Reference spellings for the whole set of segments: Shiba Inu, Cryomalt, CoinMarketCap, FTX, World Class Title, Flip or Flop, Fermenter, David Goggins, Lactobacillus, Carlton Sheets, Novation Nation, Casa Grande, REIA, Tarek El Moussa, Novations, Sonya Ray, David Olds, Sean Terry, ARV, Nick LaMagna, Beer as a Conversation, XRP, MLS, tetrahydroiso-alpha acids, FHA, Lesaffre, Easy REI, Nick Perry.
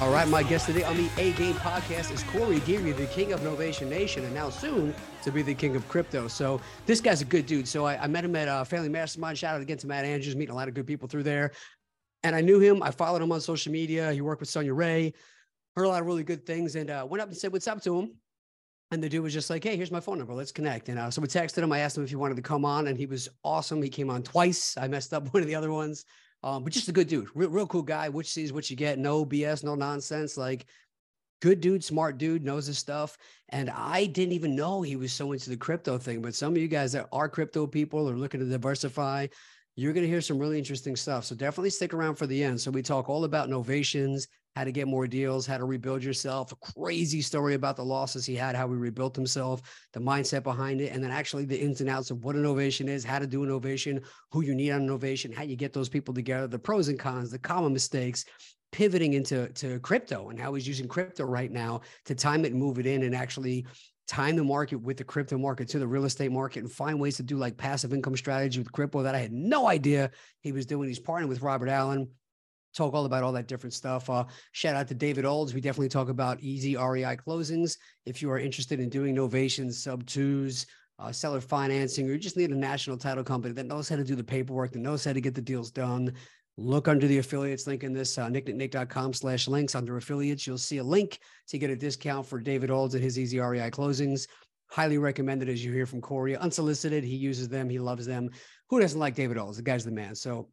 All right, my guest today on the A Game Podcast is Corey Geary, the king of Novation Nation, and now soon to be the king of crypto. So this guy's a good dude. So I met him at Family Mastermind. Shout out again to Matt Andrews, meeting a lot of good people through there. And I knew him. I followed him on social media. He worked with Sonya Ray, heard a lot of really good things, and went up and said, what's up to him? And the dude was just like, hey, here's my phone number. Let's connect. And so we texted him. I asked him if he wanted to come on, and he was awesome. He came on twice. I messed up one of the other ones. But just a good dude, real cool guy, which sees what you get, no BS, no nonsense, like good dude, smart dude, knows his stuff. And I didn't even know he was so into the crypto thing, but some of you guys that are crypto people or looking to diversify, you're going to hear some really interesting stuff. So definitely stick around for the end. So we talk all about novations, how to get more deals, how to rebuild yourself, a crazy story about the losses he had, how he rebuilt himself, the mindset behind it, and then actually the ins and outs of what a novation is, how to do a novation, who you need on a novation, how you get those people together, the pros and cons, the common mistakes, pivoting into crypto and how he's using crypto right now to time it and move it in and actually time the market with the crypto market to the real estate market and find ways to do like passive income strategy with crypto that I had no idea he was doing. He's partnered with Robert Allen. Talk all about all that different stuff. Shout out to David Olds. We definitely talk about easy REI closings. If you are interested in doing novations, sub-2s, seller financing, or you just need a national title company that knows how to do the paperwork, that knows how to get the deals done, look under the affiliates link in this, nick.com/links. Under affiliates, you'll see a link to get a discount for David Olds and his easy REI closings. Highly recommended, as you hear from Corey. Unsolicited, he uses them. He loves them. Who doesn't like David Olds? The guy's the man. So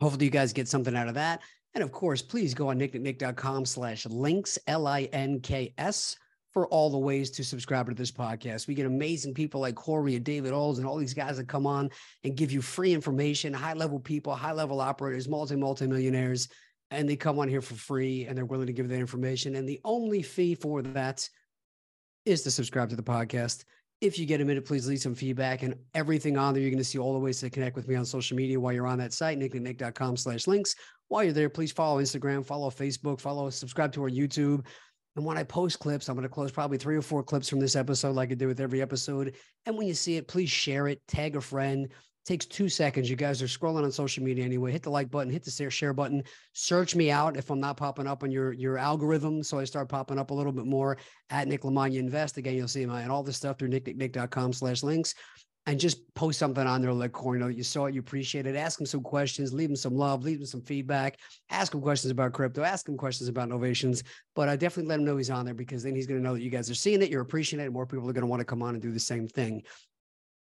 hopefully you guys get something out of that. And of course, please go on nick.com/links, LINKS, for all the ways to subscribe to this podcast. We get amazing people like Corey and David Olds and all these guys that come on and give you free information, high-level people, high-level operators, multi-millionaires, and they come on here for free and they're willing to give that information. And the only fee for that is to subscribe to the podcast. If you get a minute, please leave some feedback and everything on there. You're going to see all the ways to connect with me on social media while you're on that site, nick.com/links. While you're there, please follow Instagram, follow Facebook, subscribe to our YouTube. And when I post clips, I'm going to close probably 3 or 4 clips from this episode like I do with every episode. And when you see it, please share it, tag a friend. It takes 2 seconds. You guys are scrolling on social media anyway. Hit the like button, hit the share button, search me out if I'm not popping up on your algorithm. So I start popping up a little bit more at Nick LaMagna Invest. Again, you'll see my and all this stuff through nick.com/links. And just post something on there like Corey, you saw it, you appreciate it. Ask him some questions, leave him some love, leave him some feedback, ask him questions about crypto, ask him questions about novations. But I definitely let him know he's on there because then he's going to know that you guys are seeing it, you're appreciating it, and more people are going to want to come on and do the same thing.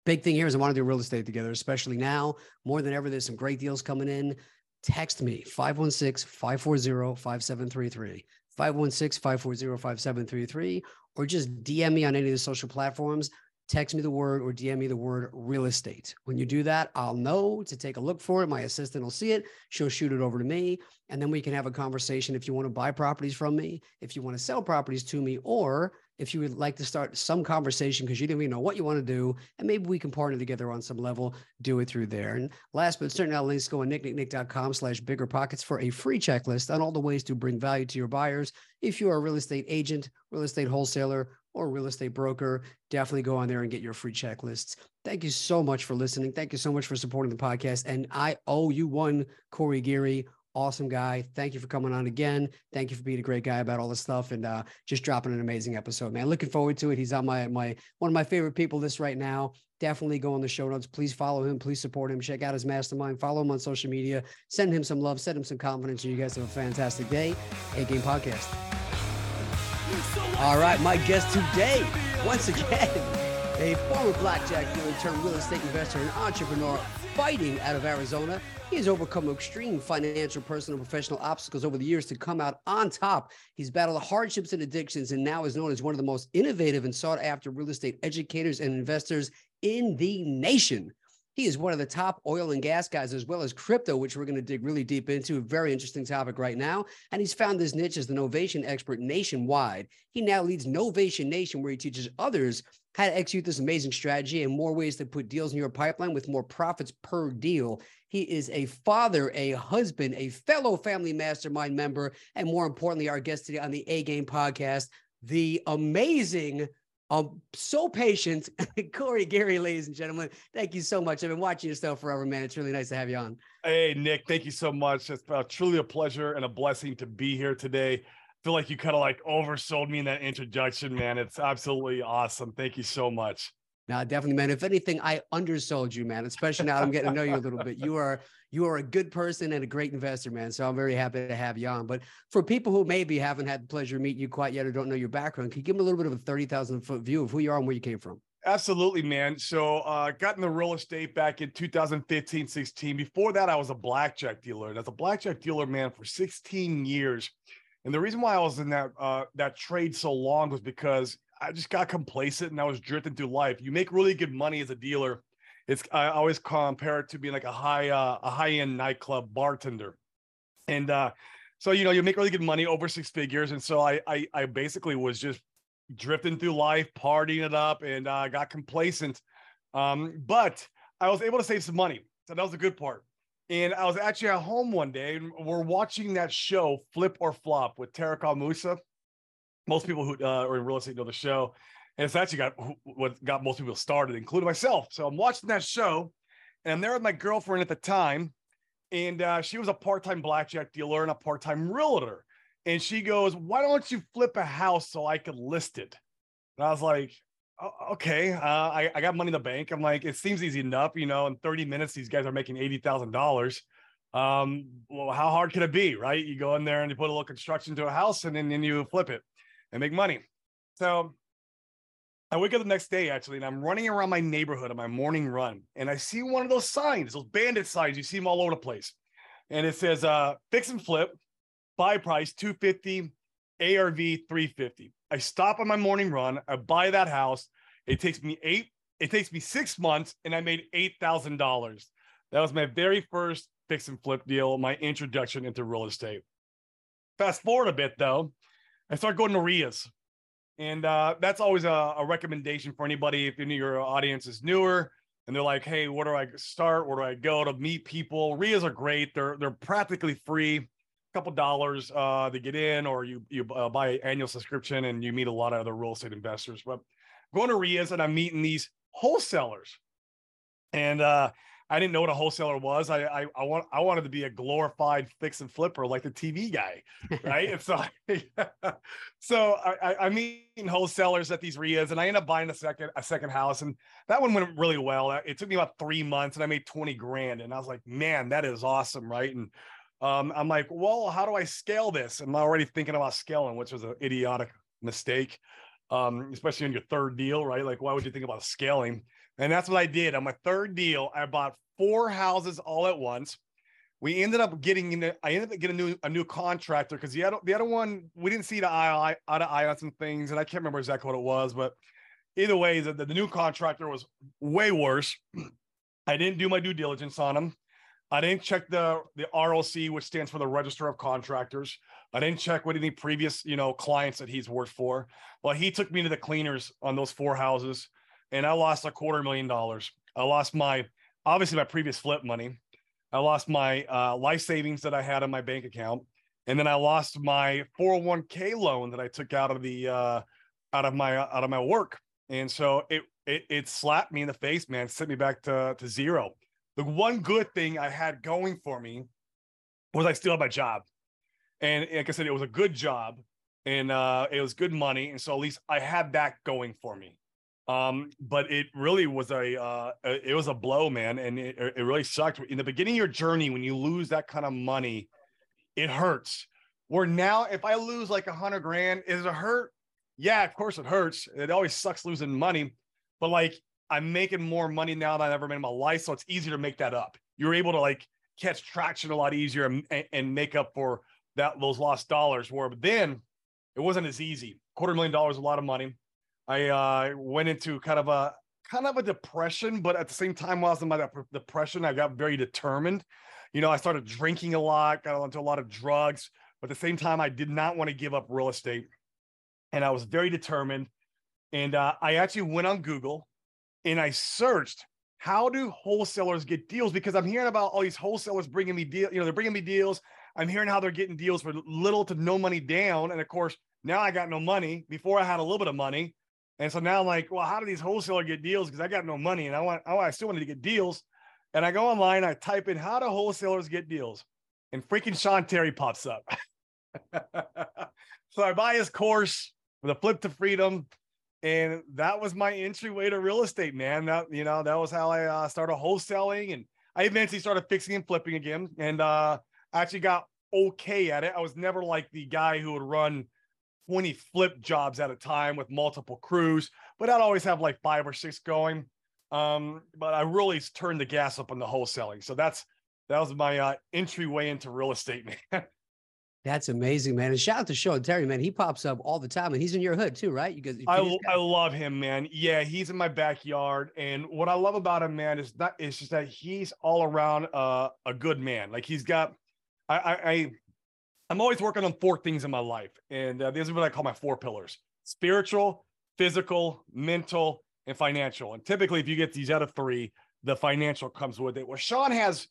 Big thing here is I want to do real estate together, especially now. More than ever, there's some great deals coming in. Text me, 516-540-5733. 516-540-5733. Or just DM me on any of the social platforms. Text me the word or DM me the word real estate. When you do that, I'll know to take a look for it. My assistant will see it. She'll shoot it over to me. And then we can have a conversation if you want to buy properties from me, if you want to sell properties to me, or if you would like to start some conversation because you didn't even know what you want to do. And maybe we can partner together on some level, do it through there. And last but certainly not least, go on nick.com/biggerpockets for a free checklist on all the ways to bring value to your buyers. If you are a real estate agent, real estate wholesaler, or real estate broker, definitely go on there and get your free checklists. Thank you so much for listening. Thank you so much for supporting the podcast. And I owe you one, Corey Geary, awesome guy. Thank you for coming on again. Thank you for being a great guy about all this stuff and just dropping an amazing episode, man. Looking forward to it. He's on my one of my favorite people list right now. Definitely go on the show notes. Please follow him. Please support him. Check out his mastermind. Follow him on social media. Send him some love. Send him some confidence. You guys have a fantastic day. A Game Podcast. All right, my guest today, once again, a former blackjack dealer turned real estate investor and entrepreneur fighting out of Arizona. He has overcome extreme financial, personal, and professional obstacles over the years to come out on top. He's battled hardships and addictions and now is known as one of the most innovative and sought-after real estate educators and investors in the nation. He is one of the top oil and gas guys, as well as crypto, which we're going to dig really deep into. A very interesting topic right now. And he's found his niche as the Novation expert nationwide. He now leads Novation Nation, where he teaches others how to execute this amazing strategy and more ways to put deals in your pipeline with more profits per deal. He is a father, a husband, a fellow family mastermind member, and more importantly, our guest today on the A Game Podcast, the amazing... so patient, Corey Geary, ladies and gentlemen. Thank you so much. I've been watching your stuff forever, man. It's really nice to have you on. Hey, Nick, thank you so much. It's truly a pleasure and a blessing to be here today. I feel like you kind of like oversold me in that introduction, man. It's absolutely awesome. Thank you so much. No, definitely, man. If anything, I undersold you, man, especially now I'm getting to know you a little bit. You are a good person and a great investor, man. So I'm very happy to have you on. But for people who maybe haven't had the pleasure of meeting you quite yet or don't know your background, can you give them a little bit of a 30,000-foot view of who you are and where you came from? Absolutely, man. So got into real estate back in 2015, 16. Before that, I was a blackjack dealer. And as a blackjack dealer, man, for 16 years. And the reason why I was in that trade so long was because I just got complacent and I was drifting through life. You make really good money as a dealer. I always compare it to being like a high-end nightclub bartender. And so, you know, you make really good money over six figures. And so I basically was just drifting through life, partying it up, and I got complacent. But I was able to save some money. So that was the good part. And I was actually at home one day and we're watching that show, Flip or Flop, with Tarek El Moussa. Most people who are in real estate know the show, and it's actually what got most people started, including myself. So I'm watching that show, and I'm there with my girlfriend at the time, and she was a part-time blackjack dealer and a part-time realtor. And she goes, "Why don't you flip a house so I could list it?" And I was like, "Oh, okay, I got money in the bank." I'm like, "It seems easy enough, you know. In 30 minutes, these guys are making $80,000. Well, how hard could it be, right? You go in there and you put a little construction to a house, and then you flip it." And make money. So I wake up the next day, actually, and I'm running around my neighborhood on my morning run. And I see one of those signs, those bandit signs. You see them all over the place. And it says, fix and flip, buy price, $250, ARV, $350. I stop on my morning run. I buy that house. It takes me 6 months, and I made $8,000. That was my very first fix and flip deal, my introduction into real estate. Fast forward a bit, though. I start going to REIAs, and that's always a recommendation for anybody. If any of your audience is newer and they're like, "Hey, where do I start? Where do I go to meet people?" REIAs are great. They're practically free, a couple dollars to get in, or you buy an annual subscription and you meet a lot of other real estate investors. But I'm going to REIAs and I'm meeting these wholesalers, and I didn't know what a wholesaler was. I wanted to be a glorified fix and flipper like the TV guy, right? And so, I'm meeting wholesalers at these REIAs, and I end up buying a second house, and that one went really well. It took me about 3 months, and I made $20,000, and I was like, "Man, that is awesome, right?" And I'm like, "Well, how do I scale this?" I'm already thinking about scaling, which was an idiotic mistake, especially on your third deal, right? Like, why would you think about scaling? And that's what I did. On my third deal, I bought 4 houses all at once. We ended up getting a new contractor because the other one, we didn't see the eye out of eye on some things, and I can't remember exactly what it was, but either way, the new contractor was way worse. I didn't do my due diligence on him. I didn't check the RLC, which stands for the Register of Contractors. I didn't check with any previous, you know, clients that he's worked for. Well, he took me to the cleaners on those 4 houses. And I lost $250,000. I lost obviously my previous flip money. I lost my life savings that I had in my bank account. And then I lost my 401k loan that I took out of my work. And so it slapped me in the face, man. It sent me back to zero. The one good thing I had going for me was I still had my job. And like I said, it was a good job and it was good money. And so at least I had that going for me. But it really was a blow, man. And it really sucked. In the beginning of your journey, when you lose that kind of money, it hurts. Where now, if I lose like $100,000, is it hurt? Yeah, of course it hurts. It always sucks losing money, but like I'm making more money now than I've ever made in my life. So it's easier to make that up. You're able to like catch traction a lot easier and make up for those lost dollars. Where but then it wasn't as easy. $250,000, a lot of money. I went into kind of a kind of a depression, but at the same time, while I was in my depression, I got very determined. You know, I started drinking a lot, got onto a lot of drugs, but at the same time, I did not want to give up real estate. And I was very determined. And I actually went on Google and I searched, how do wholesalers get deals? Because I'm hearing about all these wholesalers bringing me deals. You know, they're bringing me deals. I'm hearing how they're getting deals for little to no money down. And of course, now I got no money. Before I had a little bit of money. And so now I'm like, well, how do these wholesalers get deals? Because I got no money and I still wanted to get deals. And I go online, I type in how do wholesalers get deals? And freaking Sean Terry pops up. So I buy his course with a Flip to Freedom. And that was my entryway to real estate, man. That was how I started wholesaling. And I eventually started fixing and flipping again. And I actually got okay at it. I was never like the guy who would run 20 flip jobs at a time with multiple crews, but I'd always have like 5 or 6 going. But I really turned the gas up on the wholesaling. So that was my entryway into real estate, man. That's amazing, man. And shout out to Sean Terry, man. He pops up all the time and he's in your hood too, right? You guys, I love him, man. Yeah, he's in my backyard. And what I love about him, man, is that it's just that he's all around a good man. Like he's got, I'm always working on 4 things in my life. And these are what I call my 4 pillars: spiritual, physical, mental, and financial. And typically if you get these out of 3, the financial comes with it. Well, Sean has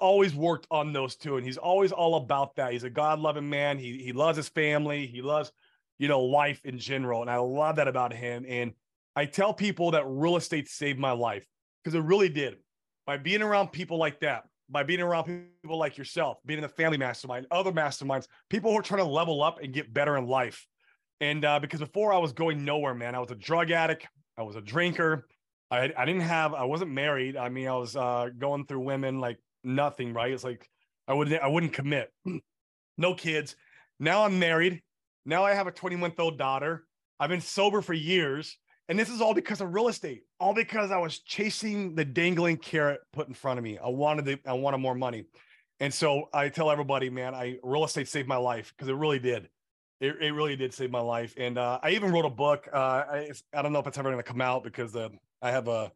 always worked on those 2. And he's always all about that. He's a God loving man. He loves his family. He loves, life in general. And I love that about him. And I tell people that real estate saved my life because it really did. By being around people like that, by being around people like yourself, being in the family mastermind, other masterminds, people who are trying to level up and get better in life. And because before I was going nowhere, man, I was a drug addict. I was a drinker. I wasn't married. I mean, I was going through women like nothing, right? It's like, I wouldn't commit. No kids. Now I'm married. Now I have a 20-month-old daughter. I've been sober for years. And this is all because of real estate, all because I was chasing the dangling carrot put in front of me. I wanted more money. And so I tell everybody, man, real estate saved my life because it really did. It really did save my life. And I even wrote a book. I don't know if it's ever going to come out because I have a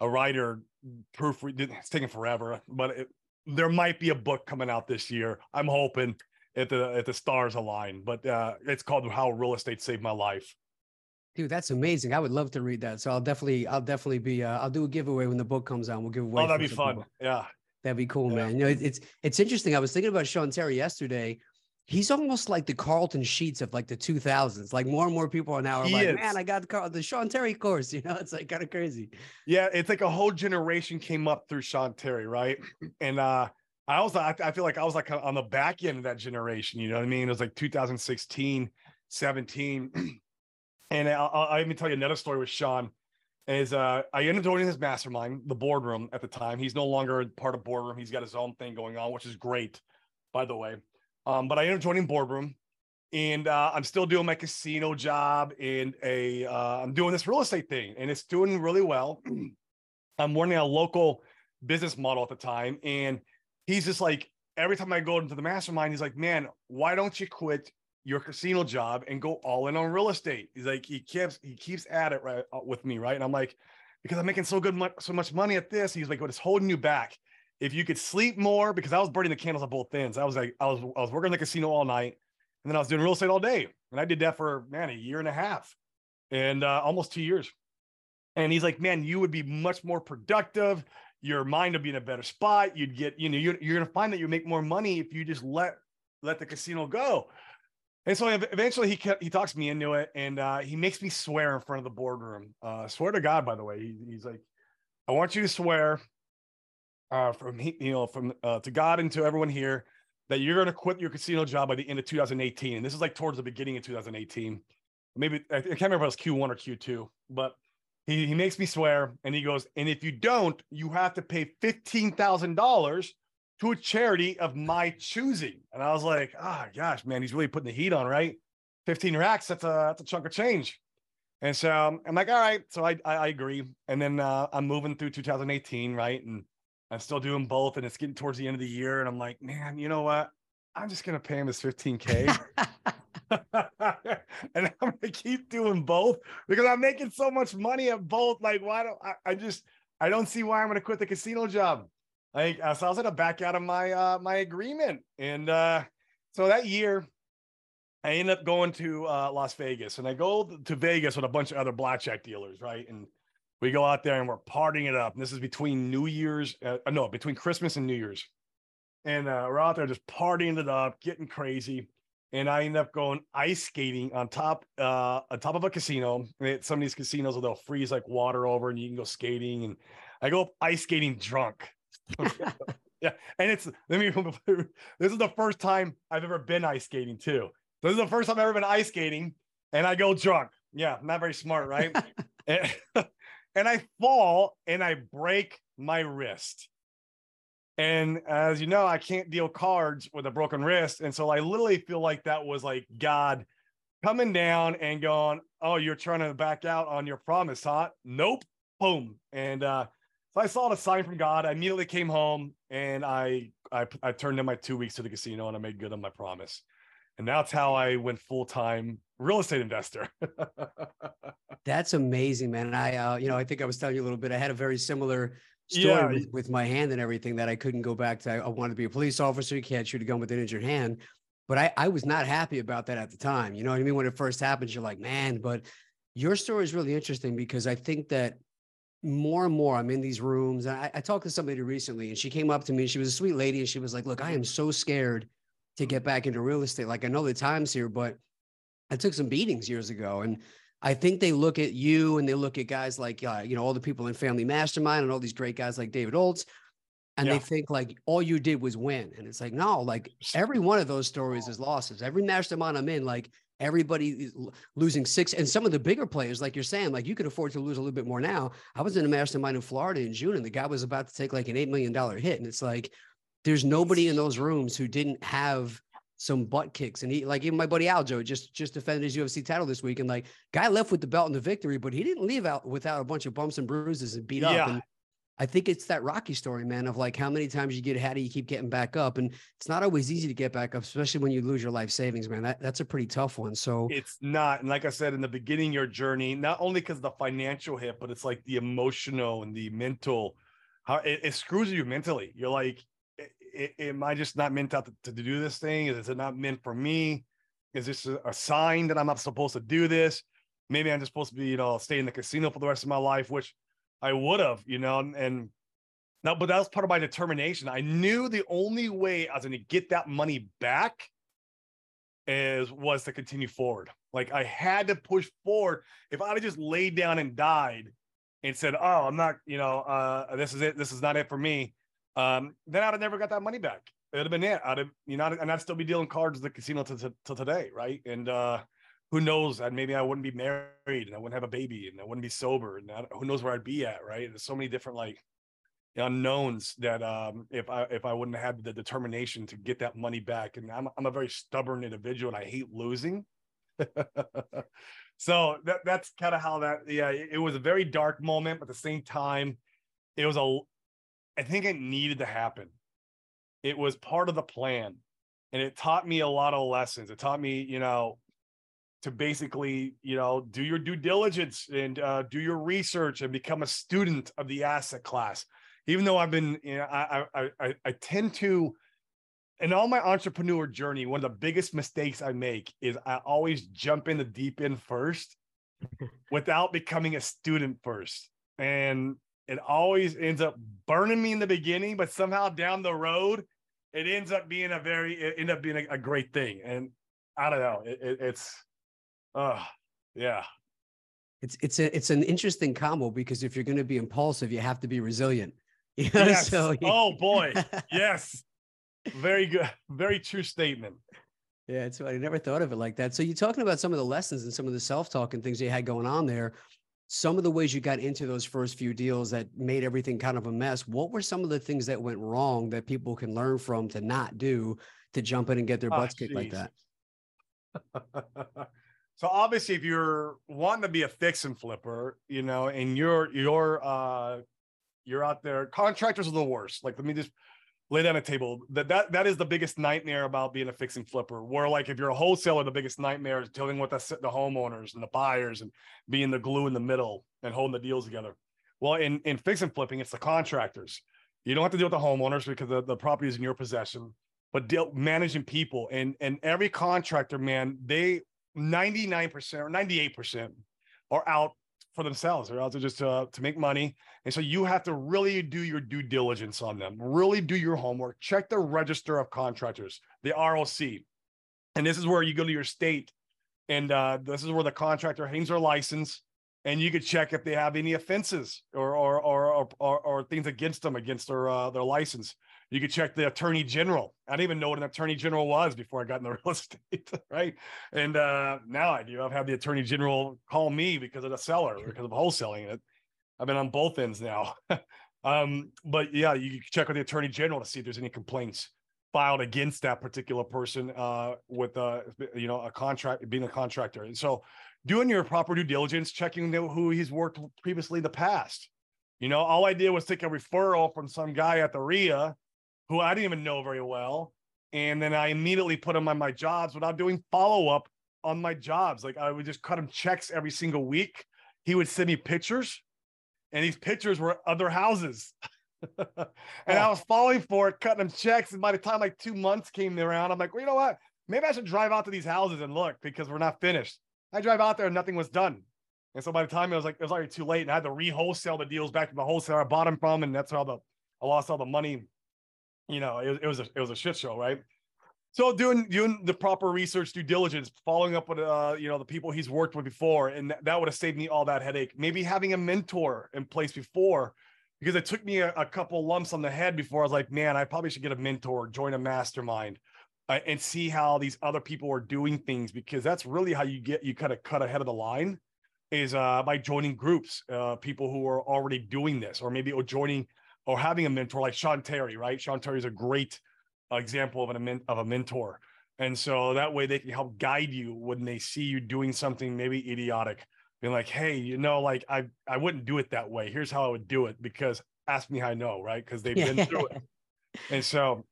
writer proofread. It's taking forever, but there might be a book coming out this year. I'm hoping if the stars align, but it's called How Real Estate Saved My Life. Dude, that's amazing. I would love to read that. So I'll definitely be, I'll do a giveaway when the book comes out. We'll give away. Oh, that'd be fun. Yeah. That'd be cool, man. You know, it's interesting. I was thinking about Sean Terry yesterday. He's almost like the Carlton Sheets of like the 2000s. Like more and more people are now like, man, I got the Sean Terry course. You know, it's like kind of crazy. Yeah. It's like a whole generation came up through Sean Terry. Right. And, I feel like I was like on the back end of that generation. You know what I mean? It was like 2016, 17. And I'll even tell you another story with Sean is I ended up joining his mastermind, the Boardroom at the time. He's no longer part of Boardroom. He's got his own thing going on, which is great, by the way. But I ended up joining Boardroom and I'm still doing my casino job and I'm doing this real estate thing and it's doing really well. I'm running a local business model at the time. And he's just like, every time I go into the mastermind, he's like, man, why don't you quit your casino job and go all in on real estate? He's like, he keeps at it right with me. Right. And I'm like, because I'm making so much money at this. He's like, what is holding you back? If you could sleep more, because I was burning the candles on both ends. I was like, I was working the casino all night and then I was doing real estate all day. And I did that for, man, a year and a half and almost 2 years. And he's like, man, you would be much more productive. Your mind would be in a better spot. You'd get, you're going to find that you make more money if you just let the casino go. And so eventually he talks me into it and he makes me swear in front of the Boardroom. Swear to God, by the way, he's like, I want you to swear to God and to everyone here that you're going to quit your casino job by the end of 2018. And this is like towards the beginning of 2018. Maybe I can't remember if it was Q1 or Q2, but he makes me swear and he goes, and if you don't, you have to pay $15,000 to a charity of my choosing. And I was like, oh gosh, man, he's really putting the heat on, right? 15 racks, that's a chunk of change. And so I'm like, all right, so I agree. And then I'm moving through 2018, right? And I'm still doing both and it's getting towards the end of the year. And I'm like, man, you know what? I'm just going to pay him his $15K. And I'm going I keep doing both because I'm making so much money at both. Like, why don't I don't see why I'm going to quit the casino job. Like, so I was going to back out of my, my agreement. And so that year I ended up going to Las Vegas, and I go to Vegas with a bunch of other blackjack dealers. Right. And we go out there and we're partying it up. And this is between New Year's, no, between Christmas and New Year's. And we're out there just partying it up, getting crazy. And I end up going ice skating on top of a casino. Some of these casinos, they'll freeze like water over and you can go skating. And I go up ice skating drunk. Yeah. And it's, this is the first time I've ever been ice skating too. This is the first time I've ever been ice skating, and I go drunk. Yeah. Not very smart. Right. And I fall and I break my wrist. And as you know, I can't deal cards with a broken wrist. And so I literally feel like that was like God coming down and going, oh, you're trying to back out on your promise, huh? Nope. Boom. And so I saw the sign from God. I immediately came home and I turned in my 2 weeks to the casino and I made good on my promise. And that's how I went full-time real estate investor. That's amazing, man. And I, you know, I think I was telling you a little bit, I had a very similar story with my hand and everything that I couldn't go back to. I wanted to be a police officer. You can't shoot a gun with an injured hand. But I was not happy about that at the time. You know what I mean? When it first happens, you're like, man, but your story is really interesting because I think that more and more I'm in these rooms. And I talked to somebody recently and she came up to me. She was a sweet lady. And she was like, look, I am so scared to get back into real estate. Like, I know the time's here, but I took some beatings years ago. And I think they look at you and they look at guys like, you know, all the people in Family Mastermind and all these great guys like David Olds. And they think like, all you did was win. And it's like, no, like every one of those stories is losses. Every mastermind I'm in, like everybody is losing six. And some of the bigger players, like you're saying, like you could afford to lose a little bit more now. I was in a mastermind in Florida in June and the guy was about to take like an $8 million hit. And it's like, there's nobody in those rooms who didn't have some butt kicks. And he, like even my buddy Aljo just defended his UFC title this week. And like guy left with the belt and the victory, but he didn't leave out without a bunch of bumps and bruises and beat up. And I think it's that Rocky story, man, of like how many times you get, how do you keep getting back up? And it's not always easy to get back up, especially when you lose your life savings, man. That's a pretty tough one. So it's not. And like I said, in the beginning, your journey, not only because the financial hit, but it's like the emotional and the mental, how it screws you mentally. You're like, am I just not meant to do this thing? Is it not meant for me? Is this a sign that I'm not supposed to do this? Maybe I'm just supposed to be, you know, stay in the casino for the rest of my life, which I would have, you know, and no, but that was part of my determination. I knew the only way I was going to get that money back was to continue forward. Like I had to push forward. If I had just laid down and died and said, oh, I'm not, you know, this is it. This is not it for me. Then I'd have never got that money back. It'd have been it. I'd have, you know, and I'd still be dealing cards at the casino till today, right? And who knows? And maybe I wouldn't be married, and I wouldn't have a baby, and I wouldn't be sober, and who knows where I'd be at, right? And there's so many different like unknowns that if I wouldn't have had the determination to get that money back, and I'm a very stubborn individual, and I hate losing. So that's kind of how that. Yeah, it was a very dark moment, but at the same time, it was a. I think it needed to happen. It was part of the plan. And it taught me a lot of lessons. It taught me, you know, to basically, you know, do your due diligence and do your research and become a student of the asset class. Even though I've been, you know, I tend to, in all my entrepreneur journey, one of the biggest mistakes I make is I always jump in the deep end first without becoming a student first. And it always ends up burning me in the beginning, but somehow down the road, it ends up being a great thing. And I don't know, yeah. It's an interesting combo because if you're going to be impulsive, you have to be resilient. You know? Yes. So, yeah. Oh boy. Yes. Very good. Very true statement. Yeah. It's funny. I never thought of it like that. So you're talking about some of the lessons and some of the self-talk and things you had going on there. Some of the ways you got into those first few deals that made everything kind of a mess, what were some of the things that went wrong that people can learn from to not do, to jump in and get their butts kicked like that? So obviously if you're wanting to be a fix and flipper, you know, and you're out there, contractors are the worst. Like, let me just lay down a table. That is the biggest nightmare about being a fix and flipper. Where like if you're a wholesaler, the biggest nightmare is dealing with the homeowners and the buyers and being the glue in the middle and holding the deals together. Well, in fix and flipping, it's the contractors. You don't have to deal with the homeowners because the property is in your possession, but managing people and every contractor, man, they 99% or 98% are out for themselves. They're out to just to make money. And so you have to really do your due diligence on them, really do your homework, check the register of contractors, the ROC. And this is where you go to your state. And this is where the contractor hangs their license. And you could check if they have any offenses or things against them, against their license. You could check the attorney general. I didn't even know what an attorney general was before I got into real estate, right? And now I do. I've had the attorney general call me because of the seller, because of wholesaling it. I've been on both ends now. But yeah, you check with the attorney general to see if there's any complaints filed against that particular person with a contract, being a contractor. And so doing your proper due diligence, checking who he's worked previously in the past. You know, all I did was take a referral from some guy at the RIA who I didn't even know very well. And then I immediately put him on my jobs without doing follow-up on my jobs. Like I would just cut him checks every single week. He would send me pictures, and these pictures were other houses. And I was falling for it, cutting him checks. And by the time like 2 months came around, I'm like, well, you know what? Maybe I should drive out to these houses and look because we're not finished. I drive out there and nothing was done. And so by the time it was already too late, and I had to re-wholesale the deals back to the wholesaler I bought them from. And that's how I lost all the money. You know, it was a shit show, right? So doing the proper research, due diligence, following up with the people he's worked with before, and that would have saved me all that headache. Maybe having a mentor in place before, because it took me a couple lumps on the head before I was like, man, I probably should get a mentor, join a mastermind, and see how these other people are doing things, because that's really how you kind of cut ahead of the line, is by joining groups, people who are already doing this, or having a mentor like Sean Terry, right? Sean Terry is a great example of a mentor. And so that way they can help guide you when they see you doing something maybe idiotic, being like, hey, I wouldn't do it that way. Here's how I would do it, because ask me how I know, right? Because they've been through it. And so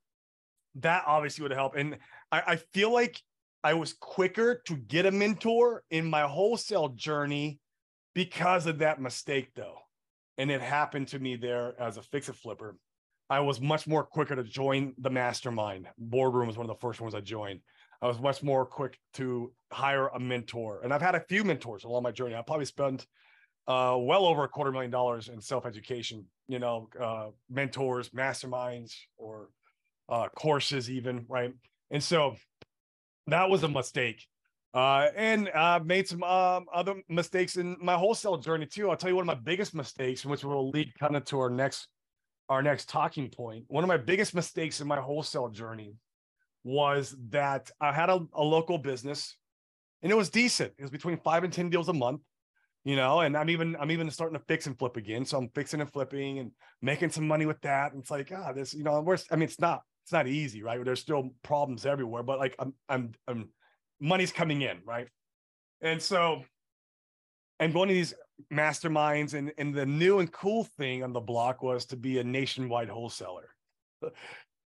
that obviously would help. And I feel like I was quicker to get a mentor in my wholesale journey because of that mistake, though. And it happened to me there as a fix-it-flipper. I was much more quicker to join the mastermind. Boardroom was one of the first ones I joined. I was much more quick to hire a mentor. And I've had a few mentors along my journey. I probably spent well over $250,000 in self-education, mentors, masterminds, or courses even, right? And so that was a mistake. And I've made some other mistakes in my wholesale journey too. I'll tell you one of my biggest mistakes, which will lead kind of to our next talking point. One of my biggest mistakes in my wholesale journey was that I had a local business, and it was decent. It was between 5 and 10 deals a month, and I'm even starting to fix and flip again. So I'm fixing and flipping and making some money with that. And it's like, it's not easy, right? There's still problems everywhere, but like I'm money's coming in, right? And so I'm going to these masterminds, and the new and cool thing on the block was to be a nationwide wholesaler.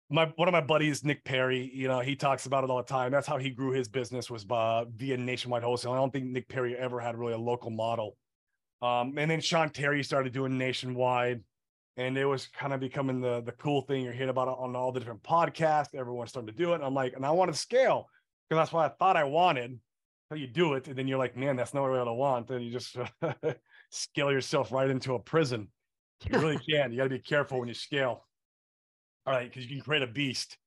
One of my buddies, Nick Perry, he talks about it all the time. That's how he grew his business, was via nationwide wholesale. I don't think Nick Perry ever had really a local model. And then Sean Terry started doing nationwide, and it was kind of becoming the cool thing. You're hearing about it on all the different podcasts. Everyone's starting to do it. And I'm like, and I want to scale, because that's what I thought I wanted. So you do it, and then you're like, man, that's not what I want. Then you just scale yourself right into a prison. You really can. You got to be careful when you scale. All right, because you can create a beast.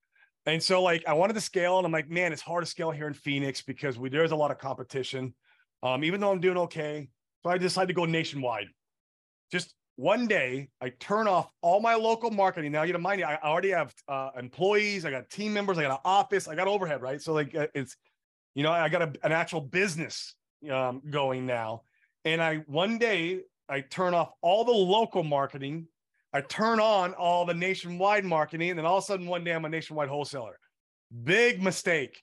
And so, I wanted to scale, and I'm like, man, it's hard to scale here in Phoenix because there's a lot of competition. Even though I'm doing okay, so I decided to go nationwide. Just one day, I turn off all my local marketing. Now, mind you, I already have employees. I got team members. I got an office. I got overhead, right? So I got an actual business going now. And one day I turn off all the local marketing. I turn on all the nationwide marketing. And then all of a sudden one day I'm a nationwide wholesaler. Big mistake,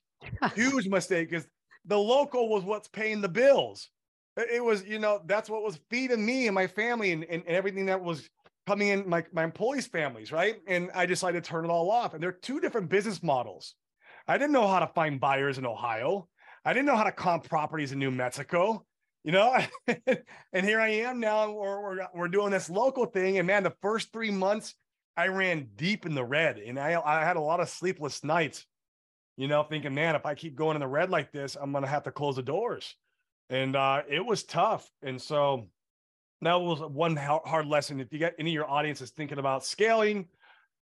huge mistake, because the local was what's paying the bills. It was, that's what was feeding me and my family and everything that was coming in my employees' families, right? And I decided to turn it all off. And there are two different business models. I didn't know how to find buyers in Ohio. I didn't know how to comp properties in New Mexico, you know? And here I am now, we're doing this local thing. And man, the first 3 months, I ran deep in the red, and I had a lot of sleepless nights, you know, thinking, man, if I keep going in the red like this, I'm going to have to close the doors. And it was tough. And so that was one hard lesson. If you got any of your audience is thinking about scaling,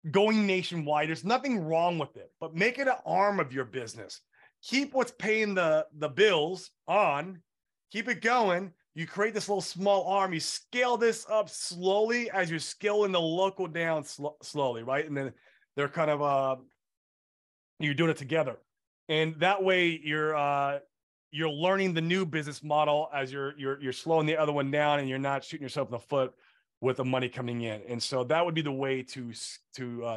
going nationwide, there's nothing wrong with it, but make it an arm of your business. Keep what's paying the bills on, keep it going. You create this little small arm, you scale this up slowly as you're scaling the local down slowly, right? And then they're kind of, you're doing it together. And that way you're learning the new business model as you're slowing the other one down, and you're not shooting yourself in the foot with the money coming in. And so that would be the way to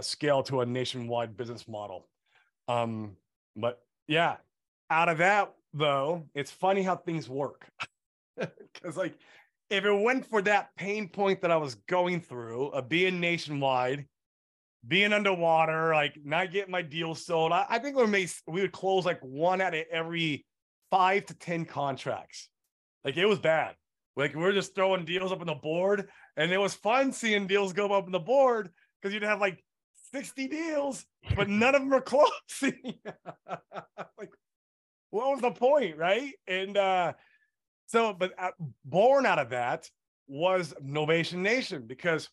scale to a nationwide business model. But yeah, out of that though, it's funny how things work. Because like, if it went for that pain point that I was going through of being nationwide, being underwater, like not getting my deals sold, I think we would close like one out of every 5 to 10 contracts. Like it was bad. Like we were just throwing deals up on the board, and it was fun seeing deals go up on the board because you'd have like 60 deals, but none of them were closing. Like, what was the point, right? And but born out of that was Novation Nation, because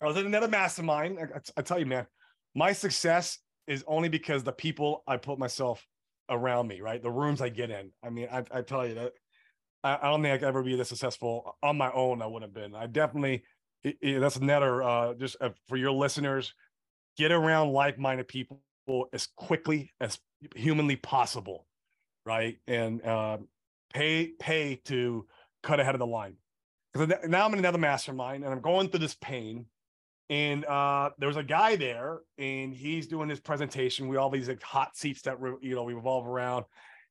I was in another mastermind. I tell you, man, my success is only because the people I put myself around me, right? The rooms I get in. I mean, I tell you that I don't think I could ever be this successful on my own. I wouldn't have been. I definitely, that's another, just for your listeners, get around like-minded people as quickly as humanly possible, right? And, pay to cut ahead of the line. Because now I'm in another mastermind and I'm going through this pain. And there was a guy there, and he's doing his presentation. We all these like, hot seats that we revolve around.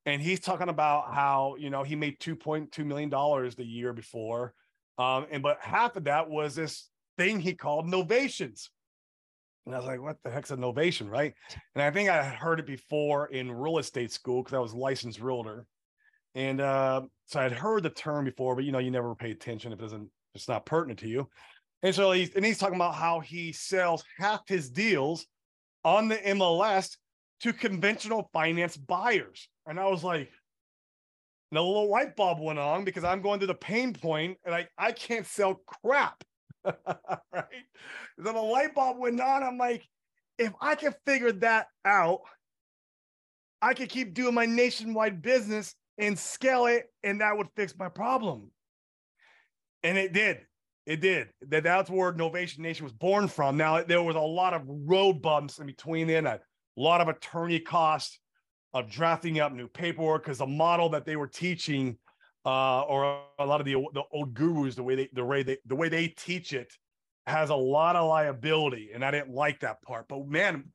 And he's talking about how he made $2.2 million the year before, but half of that was this thing he called novations. And I was like, what the heck's a novation, right? And I think I had heard it before in real estate school because I was a licensed realtor. And so I'd heard the term before, but you never pay attention if it's not pertinent to you. And so he's talking about how he sells half his deals on the MLS to conventional finance buyers. And I was like, and a little light bulb went on, because I'm going through the pain point and I can't sell crap. Right? So the light bulb went on. I'm like, if I can figure that out, I could keep doing my nationwide business and scale it, and that would fix my problem. And it did. That's where Novation Nation was born from. Now, there was a lot of road bumps in between then, a lot of attorney costs of drafting up new paperwork, because the model that they were teaching, or a lot of the old gurus, the way they teach it, has a lot of liability, and I didn't like that part. But man,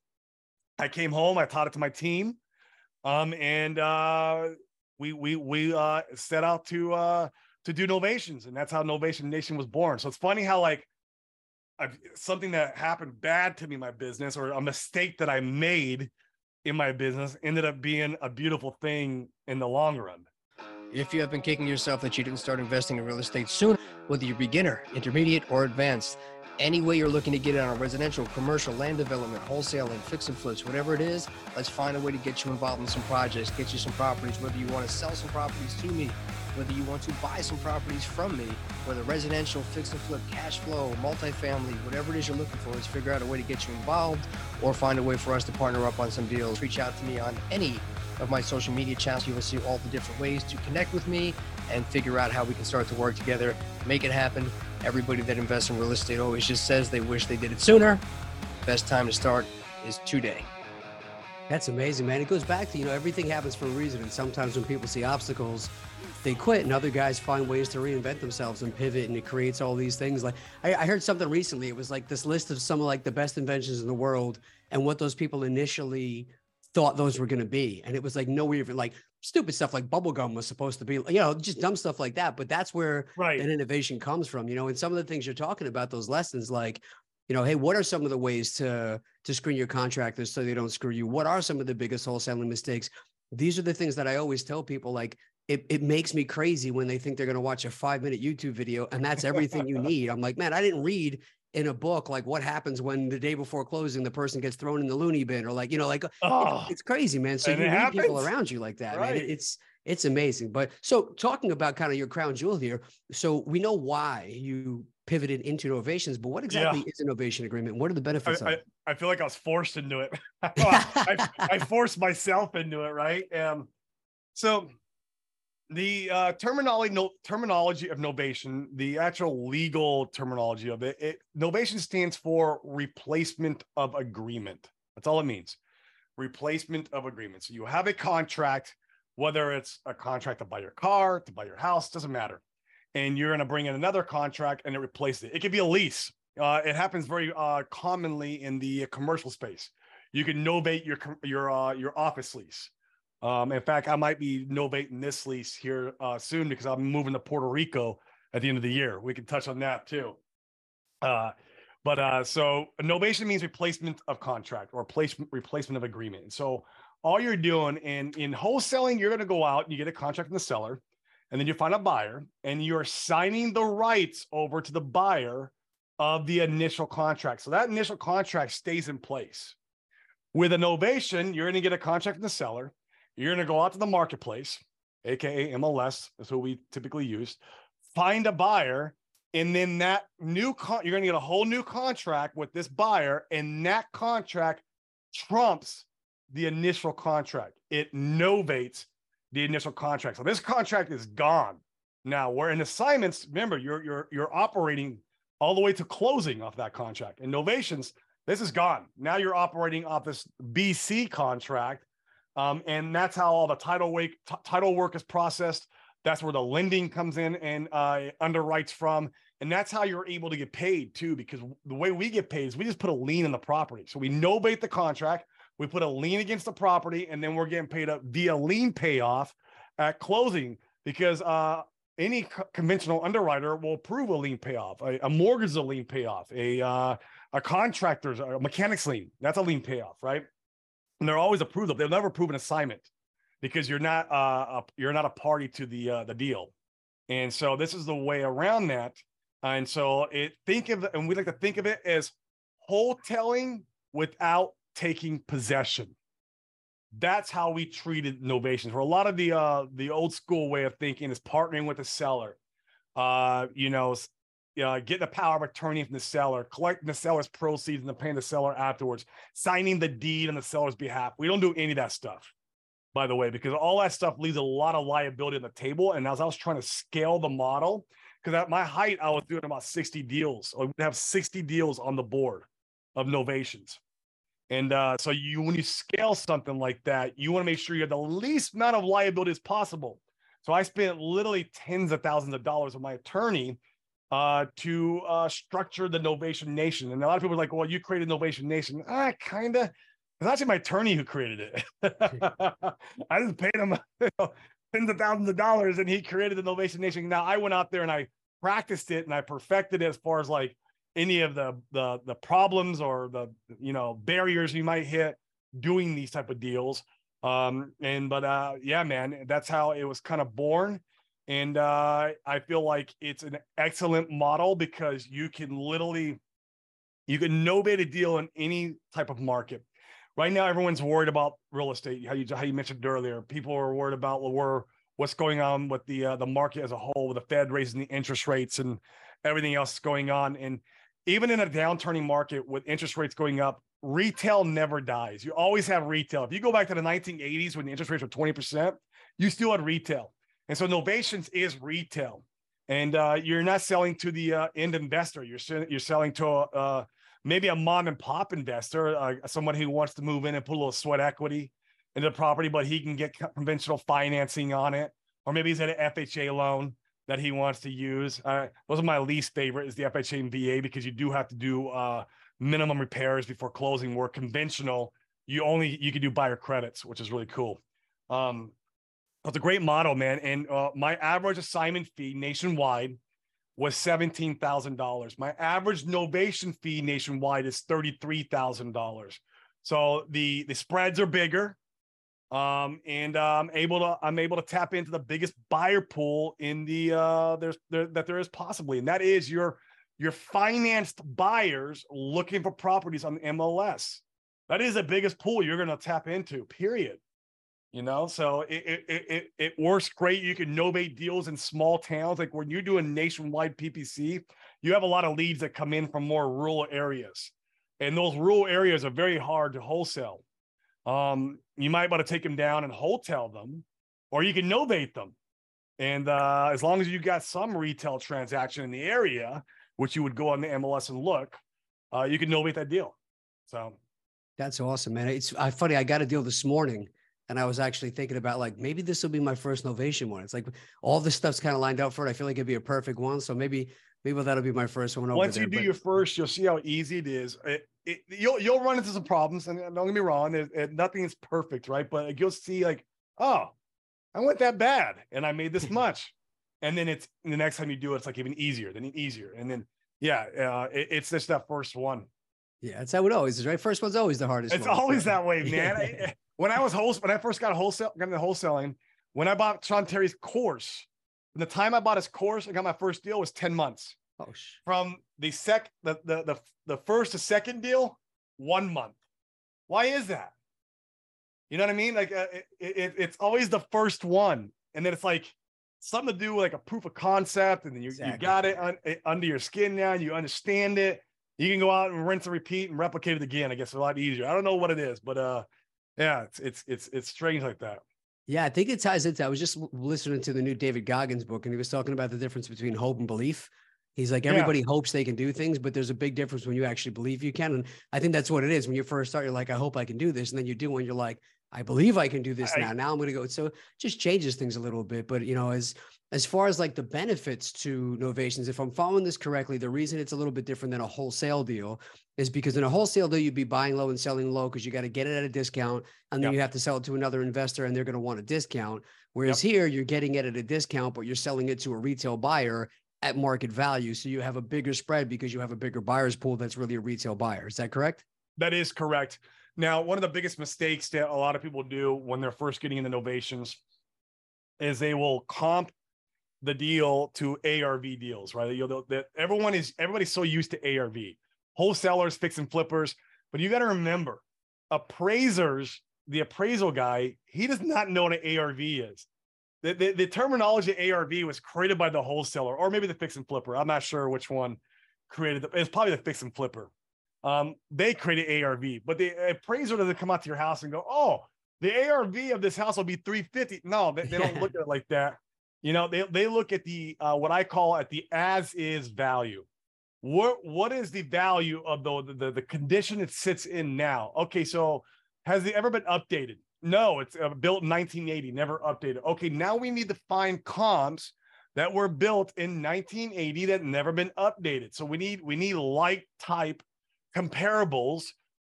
I came home, I taught it to my team, We set out to do novations, and that's how Novation Nation was born. So it's funny how something that happened bad to me in my business, or a mistake that I made in my business, ended up being a beautiful thing in the long run. If you have been kicking yourself that you didn't start investing in real estate soon, whether you're beginner, intermediate, or advanced, any way you're looking to get it on a residential, commercial, land development, wholesaling, fix and flips, whatever it is, let's find a way to get you involved in some projects, get you some properties, whether you want to sell some properties to me, whether you want to buy some properties from me, whether residential, fix and flip, cash flow, multifamily, whatever it is you're looking for, let's figure out a way to get you involved or find a way for us to partner up on some deals. Reach out to me on any of my social media channels. You will see all the different ways to connect with me and figure out how we can start to work together, make it happen. Everybody that invests in real estate always just says they wish they did it sooner. Best time to start is today. That's amazing, man. It goes back to, everything happens for a reason. And sometimes when people see obstacles, they quit, and other guys find ways to reinvent themselves and pivot, and it creates all these things. Like I heard something recently. It was like this list of some of like the best inventions in the world and what those people initially thought those were going to be. And it was like, no, we were like stupid stuff like bubblegum was supposed to be, you know, just dumb stuff like that. But that's where that innovation comes from, you know, and some of the things you're talking about, those lessons, like, you know, hey, what are some of the ways to screen your contractors so they don't screw you? What are some of the biggest wholesaling mistakes? These are the things that I always tell people, like, it makes me crazy when they think they're going to watch a 5-minute YouTube video and that's everything you need. I'm like, man, I didn't read in a book, like, what happens when the day before closing, the person gets thrown in the loony bin, or like, you know, like, it's crazy, man. So you need people around you like that, right, man. It's amazing. But so talking about kind of your crown jewel here. So we know why you pivoted into innovations, but what exactly is an innovation agreement? What are the benefits of it? I feel like I was forced into it. I forced myself into it. Right. So the terminology of novation, the actual legal terminology of it, novation stands for replacement of agreement. That's all it means. Replacement of agreement. So you have a contract, whether it's a contract to buy your car, to buy your house, doesn't matter. And you're going to bring in another contract and it replaces it. It could be a lease. It happens very commonly in the commercial space. You can novate your office lease. In fact, I might be novating this lease here soon because I'm moving to Puerto Rico at the end of the year. We can touch on that too. So novation means replacement of contract or replacement of agreement. And so all you're doing in wholesaling, you're going to go out and you get a contract from the seller, and then you find a buyer, and you're signing the rights over to the buyer of the initial contract. So that initial contract stays in place. With a novation, you're going to get a contract from the seller. You're going to go out to the marketplace, AKA MLS, that's what we typically use, find a buyer, and then that you're going to get a whole new contract with this buyer, and that contract trumps the initial contract. It novates the initial contract. So this contract is gone. Now we're in assignments. Remember, you're operating all the way to closing off that contract. In novations, this is gone. Now you're operating off this BC contract. And that's how all the title work is processed. That's where the lending comes in and underwrites from. And that's how you're able to get paid too, because the way we get paid is we just put a lien on the property. So we novate the contract, we put a lien against the property, and then we're getting paid up via lien payoff at closing, because any conventional underwriter will approve a lien payoff. A mortgage is a lien payoff, a contractor's, a mechanic's lien, that's a lien payoff, right? And they're always approved of. They'll never approve an assignment because you're not a party to the deal. And so this is the way around that. And so we like to think of it as wholesaling without taking possession. That's how we treated novations. For a lot of the old school way of thinking is partnering with the seller, getting the power of attorney from the seller, collecting the seller's proceeds and then paying the seller afterwards, signing the deed on the seller's behalf. We don't do any of that stuff, by the way, because all that stuff leaves a lot of liability on the table. And as I was trying to scale the model, because at my height, I was doing about 60 deals. I would have 60 deals on the board of novations. And so when you scale something like that, you want to make sure you have the least amount of liability as possible. So I spent literally tens of thousands of dollars with my attorney to structure the Novation Nation. And a lot of people are like, well, you created Novation Nation. Kind of. It's actually my attorney who created it. I just paid him tens of thousands of dollars, and he created the Novation Nation. Now, I went out there and I practiced it, and I perfected it as far as like any of the problems or the, you know, barriers you might hit doing these type of deals. Yeah, man, that's how it was kind of born. And I feel like it's an excellent model because you can novate a deal in any type of market. Right now, everyone's worried about real estate. How you mentioned earlier, people are worried about what's going on with the market as a whole, with the Fed raising the interest rates and everything else that's going on. And even in a downturning market with interest rates going up, retail never dies. You always have retail. If you go back to the 1980s when the interest rates were 20%, you still had retail. And so novations is retail, and you're not selling to the end investor. You're selling to maybe a mom and pop investor, someone who wants to move in and put a little sweat equity into the property, but he can get conventional financing on it, or maybe he's at an FHA loan that he wants to use. Those are my least favorite is the FHA and VA, because you do have to do minimum repairs before closing. Where conventional, you can do buyer credits, which is really cool. That's a great model, man. And my average assignment fee nationwide was $17,000. My average novation fee nationwide is $33,000. So the spreads are bigger, and I'm able to tap into the biggest buyer pool in the there is possibly, and that is your financed buyers looking for properties on the MLS. That is the biggest pool you're going to tap into. Period. You know, so it works great. You can novate deals in small towns. Like when you're doing nationwide PPC, you have a lot of leads that come in from more rural areas. And those rural areas are very hard to wholesale. You might want to take them down and wholesale them, or you can novate them. And as long as you got some retail transaction in the area, which you would go on the MLS and look, you can novate that deal. So that's awesome, man. It's funny. I got a deal this morning. And I was actually thinking about, like, maybe this will be my first novation one. It's like all this stuff's kind of lined up for it. I feel like it'd be a perfect one. So maybe that'll be my first one. Once you do your first, you'll see how easy it is. You'll run into some problems. And don't get me wrong, nothing is perfect, right? But like, you'll see, like, oh, I went that bad and I made this much. And then it's the next time you do it, it's like even easier. And then, yeah, it's just that first one. Yeah, that's how it always is, right? First one's always the hardest. It's always that way, man. Yeah. When I first got into wholesaling, when I bought Sean Terry's course, from the time I bought his course and got my first deal was 10 months. Oh, shit. From the first to second deal, 1 month. Why is that? You know what I mean? Like it's always the first one, and then it's like something to do with like a proof of concept, and then you got it under your skin now, and you understand it. You can go out and rinse and repeat and replicate it again. I guess a lot easier. I don't know what it is, but yeah, it's strange like that. Yeah, I think it ties into, I was just listening to the new David Goggins book, and he was talking about the difference between hope and belief. He's like, everybody hopes they can do things, but there's a big difference when you actually believe you can. And I think that's what it is. When you first start, you're like, I hope I can do this. And then you do one, you're like, I believe I can do this now. Now I'm going to go. So it just changes things a little bit. But, you know, as far as like the benefits to novations, if I'm following this correctly, the reason it's a little bit different than a wholesale deal is because in a wholesale deal, you'd be buying low and selling low because you got to get it at a discount, and then you have to sell it to another investor and they're going to want a discount. Whereas here you're getting it at a discount, but you're selling it to a retail buyer at market value. So you have a bigger spread because you have a bigger buyer's pool that's really a retail buyer. Is that correct? That is correct. Now, one of the biggest mistakes that a lot of people do when they're first getting into novations is they will comp the deal to ARV deals, right? Everybody's so used to ARV. Wholesalers, fix and flippers. But you got to remember, appraisers, the appraisal guy, he does not know what an ARV is. The terminology ARV was created by the wholesaler, or maybe the fix and flipper. I'm not sure which one created it. It's probably the fix and flipper. They created ARV, but the appraiser doesn't come out to your house and go, oh, the ARV of this house will be 350. No, they don't look at it like that. You know, they look at the what I call at the as is value. What is the value of the condition it sits in now? Okay, so has it ever been updated? No, it's built in 1980, never updated. Okay, now we need to find comps that were built in 1980 that never been updated. So we need like type comparables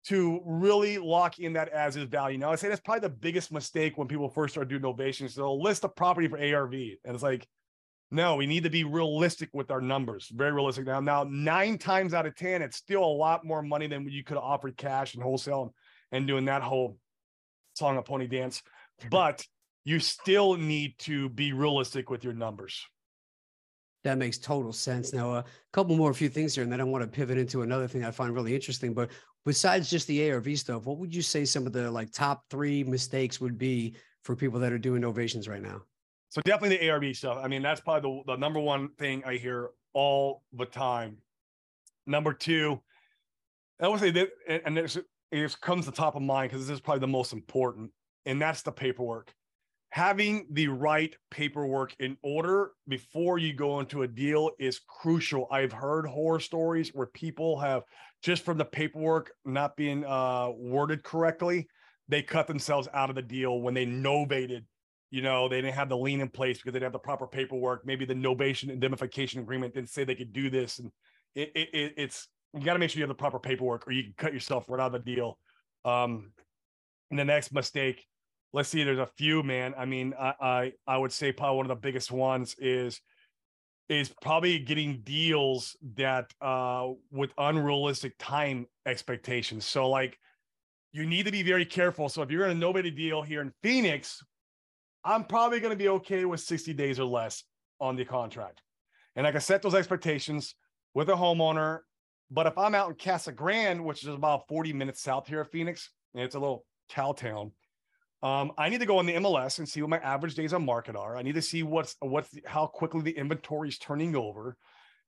to really lock in that as is value. Now I say that's probably the biggest mistake when people first start doing novations. They'll list a property for ARV, and it's like, no, we need to be realistic with our numbers. Very realistic now. Now 9 times out of 10, it's still a lot more money than you could offer cash and wholesale and doing that whole song of pony dance, but you still need to be realistic with your numbers. That makes total sense. Now, a couple more few things here, and then I want to pivot into another thing I find really interesting. But besides just the ARV stuff, what would you say some of the like top 3 mistakes would be for people that are doing novations right now? So definitely the ARV stuff. I mean, that's probably the number one thing I hear all the time. Number 2, I would say that, and it comes to the top of mind because this is probably the most important, and that's the paperwork. Having the right paperwork in order before you go into a deal is crucial. I've heard horror stories where people have, just from the paperwork not being worded correctly, they cut themselves out of the deal when they novated. You know, they didn't have the lien in place because they didn't have the proper paperwork. Maybe the novation indemnification agreement didn't say they could do this. And you got to make sure you have the proper paperwork, or you can cut yourself right out of the deal. And the next mistake let's see, there's a few, man. I mean, I would say probably one of the biggest ones is probably getting deals that with unrealistic time expectations. So like you need to be very careful. So if you're in a nobody deal here in Phoenix, I'm probably going to be okay with 60 days or less on the contract. And I can set those expectations with a homeowner. But if I'm out in Casa Grande, which is about 40 minutes south here of Phoenix, and it's a little cow town, I need to go on the MLS and see what my average days on market are. I need to see how quickly the inventory is turning over.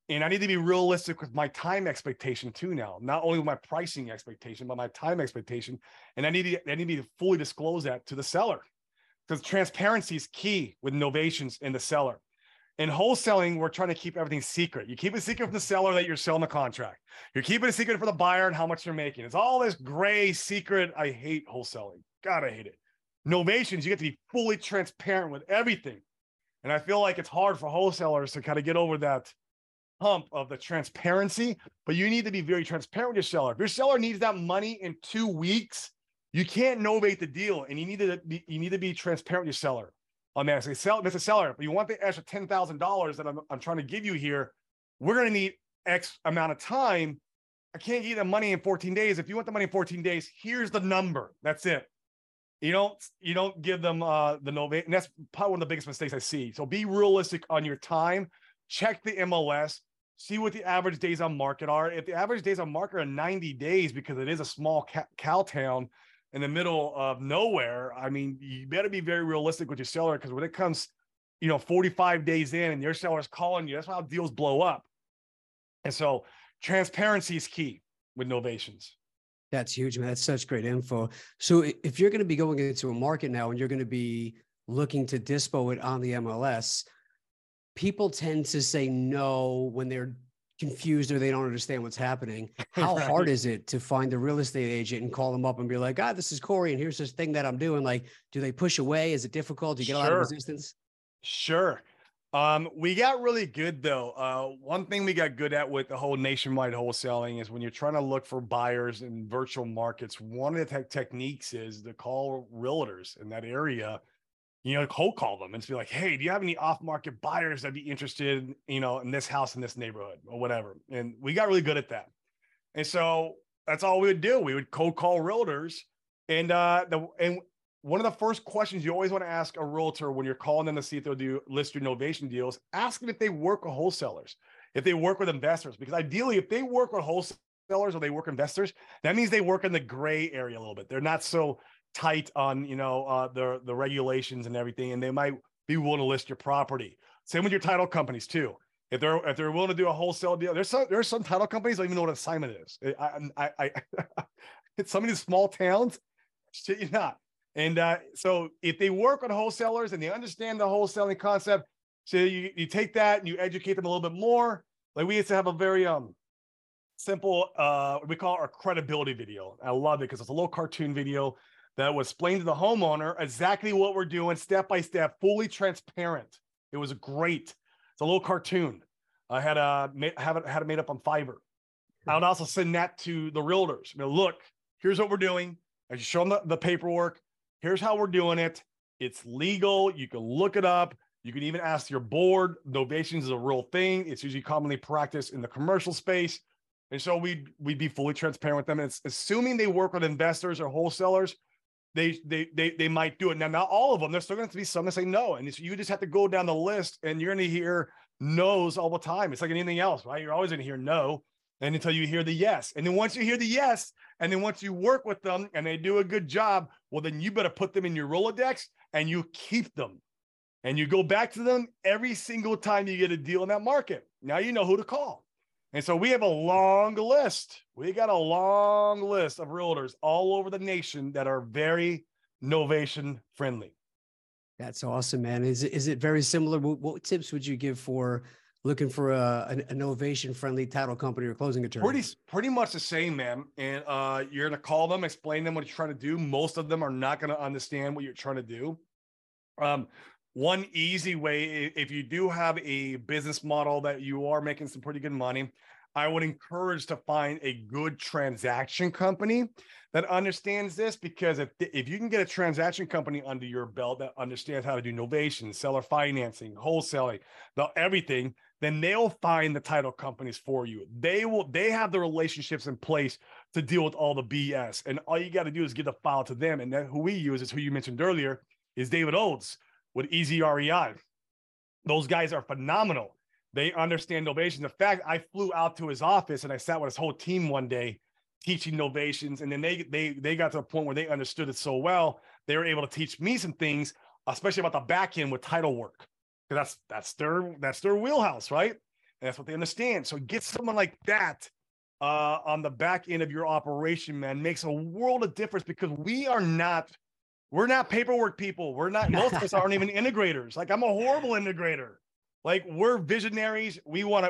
And I need to be realistic with my time expectation too now, not only with my pricing expectation, but my time expectation. And I need to fully disclose that to the seller, because transparency is key with novations in the seller. In wholesaling, we're trying to keep everything secret. You keep it secret from the seller that you're selling the contract. You're keeping it secret for the buyer and how much you're making. It's all this gray secret. I hate wholesaling. God, I hate it. Novations, you get to be fully transparent with everything. And I feel like it's hard for wholesalers to kind of get over that hump of the transparency, but you need to be very transparent with your seller. If your seller needs that money in 2 weeks, you can't novate the deal, and you need to be transparent with your seller. On that, say, Mr. Seller, if you want the extra $10,000 that I'm trying to give you here, we're going to need X amount of time. I can't get the money in 14 days. If you want the money in 14 days, here's the number. That's it. You don't give them the novate, and that's probably one of the biggest mistakes I see. So be realistic on your time. Check the MLS. See what the average days on market are. If the average days on market are 90 days, because it is a small cow town in the middle of nowhere, I mean, you better be very realistic with your seller, because when it comes, 45 days in and your seller's calling you, that's how deals blow up. And so transparency is key with novations. That's huge, man. That's such great info. So if you're going to be going into a market now and you're going to be looking to dispo it on the MLS, people tend to say no when they're confused or they don't understand what's happening. How hard is it to find the real estate agent and call them up and be like, this is Corey, and here's this thing that I'm doing? Like, do they push away? Is it difficult? Do you get a lot of resistance? Sure. We got really good though. One thing we got good at with the whole nationwide wholesaling is when you're trying to look for buyers in virtual markets, one of the techniques is to call realtors in that area, cold call them and be like, hey, do you have any off market buyers that'd be interested, in this house, in this neighborhood or whatever. And we got really good at that. And so that's all we would do. We would cold call realtors. And, one of the first questions you always want to ask a realtor when you're calling them to see if they'll list your novation deals, ask them if they work with wholesalers, if they work with investors, because ideally if they work with wholesalers or they work investors, that means they work in the gray area a little bit. They're not so tight on, the regulations and everything, and they might be willing to list your property. Same with your title companies too. If they're willing to do a wholesale deal, there's some title companies don't even know what assignment is. It's some of these small towns, shit you not. And so if they work with wholesalers and they understand the wholesaling concept, so you take that and you educate them a little bit more. Like we used to have a very simple, we call it our credibility video. I love it because it's a little cartoon video that would explain to the homeowner exactly what we're doing, step-by-step, fully transparent. It was great. It's a little cartoon. I had it made up on Fiverr. I would also send that to the realtors. Look, here's what we're doing. I just show them the paperwork. Here's how we're doing it. It's legal. You can look it up. You can even ask your board. Novations is a real thing. It's usually commonly practiced in the commercial space. And so we'd be fully transparent with them. And it's assuming they work with investors or wholesalers, they might do it. Now, not all of them. There's still going to be some that say no. And you just have to go down the list, and you're going to hear no's all the time. It's like anything else, right? You're always going to hear no. And until you hear the yes. And then once you hear the yes, and then once you work with them and they do a good job, well, then you better put them in your Rolodex and you keep them. And you go back to them every single time you get a deal in that market. Now you know who to call. And so we have a long list. We got a long list of realtors all over the nation that are very novation friendly. That's awesome, man. Is it very similar? What tips would you give for looking for an novation-friendly title company or closing attorney? Pretty much the same, man. And you're going to call them, explain them what you're trying to do. Most of them are not going to understand what you're trying to do. One easy way, if you do have a business model that you are making some pretty good money, I would encourage to find a good transaction company that understands this, because if you can get a transaction company under your belt that understands how to do novation, seller financing, wholesaling, everything, then they'll find the title companies for you. They have the relationships in place to deal with all the BS. And all you got to do is give the file to them. And then who we use is who you mentioned earlier is David Olds with Easy REI. Those guys are phenomenal. They understand novations. In fact, I flew out to his office and I sat with his whole team one day teaching novations. And then they got to a point where they understood it so well, they were able to teach me some things, especially about the back end with title work. Because that's their wheelhouse, right? And that's what they understand. So get someone like that on the back end of your operation, man. Makes a world of difference, because we're not paperwork people. We're not, most of us aren't even integrators. Like, I'm a horrible integrator. Like, we're visionaries. We love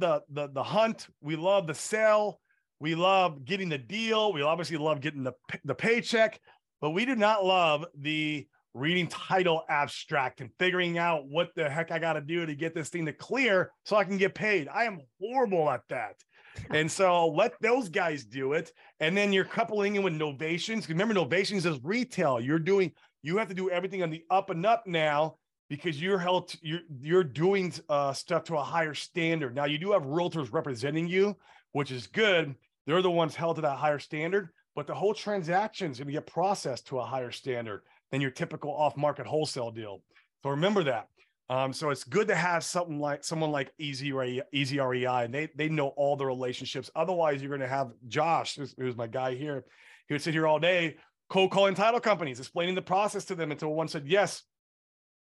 the hunt. We love the sell. We love getting the deal. We obviously love getting the paycheck, but we do not love the reading title abstract and figuring out what the heck I got to do to get this thing to clear so I can get paid. I am horrible at that. And so let those guys do it. And then you're coupling in with novations. Remember, novations is retail. You have to do everything on the up and up now, because you're doing stuff to a higher standard. Now, you do have realtors representing you, which is good. They're the ones held to that higher standard, but the whole transaction is going to get processed to a higher standard than your typical off-market wholesale deal. So remember that. So it's good to have someone like Easy REI. They know all the relationships. Otherwise, you're going to have Josh, who's my guy here. He would sit here all day cold calling title companies, explaining the process to them until one said yes.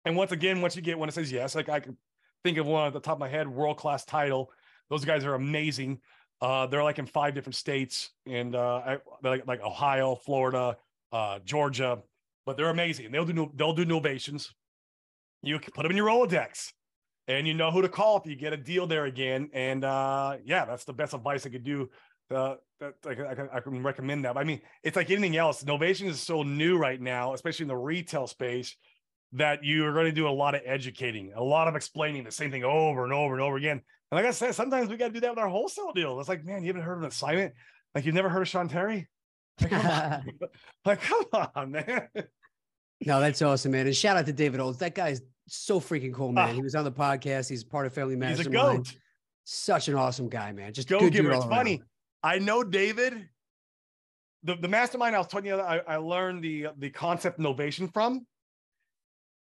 And once again, once you get one that says yes, like I can think of one at the top of my head, World Class Title. Those guys are amazing. They're like in 5 different states, and like Ohio, Florida, Georgia, but they're amazing. And they'll do novations. You can put them in your Rolodex, and you know who to call if you get a deal there again. And yeah, that's the best advice I could do. I can recommend that. But I mean, it's like anything else. Novation is so new right now, especially in the retail space, that you are going to do a lot of educating, a lot of explaining the same thing over and over and over again. And like I said, sometimes we got to do that with our wholesale deal. It's like, man, you haven't heard of an assignment? Like, you've never heard of Sean Terry? Like, come on. Like, come on, man. No, that's awesome, man. And shout out to David Olds. That guy is so freaking cool, man. He was on the podcast. He's part of Family Mastermind. He's a goat. Such an awesome guy, man. Just go give it. It's funny. Around. I know David. The mastermind I was telling you, I learned the concept novation from.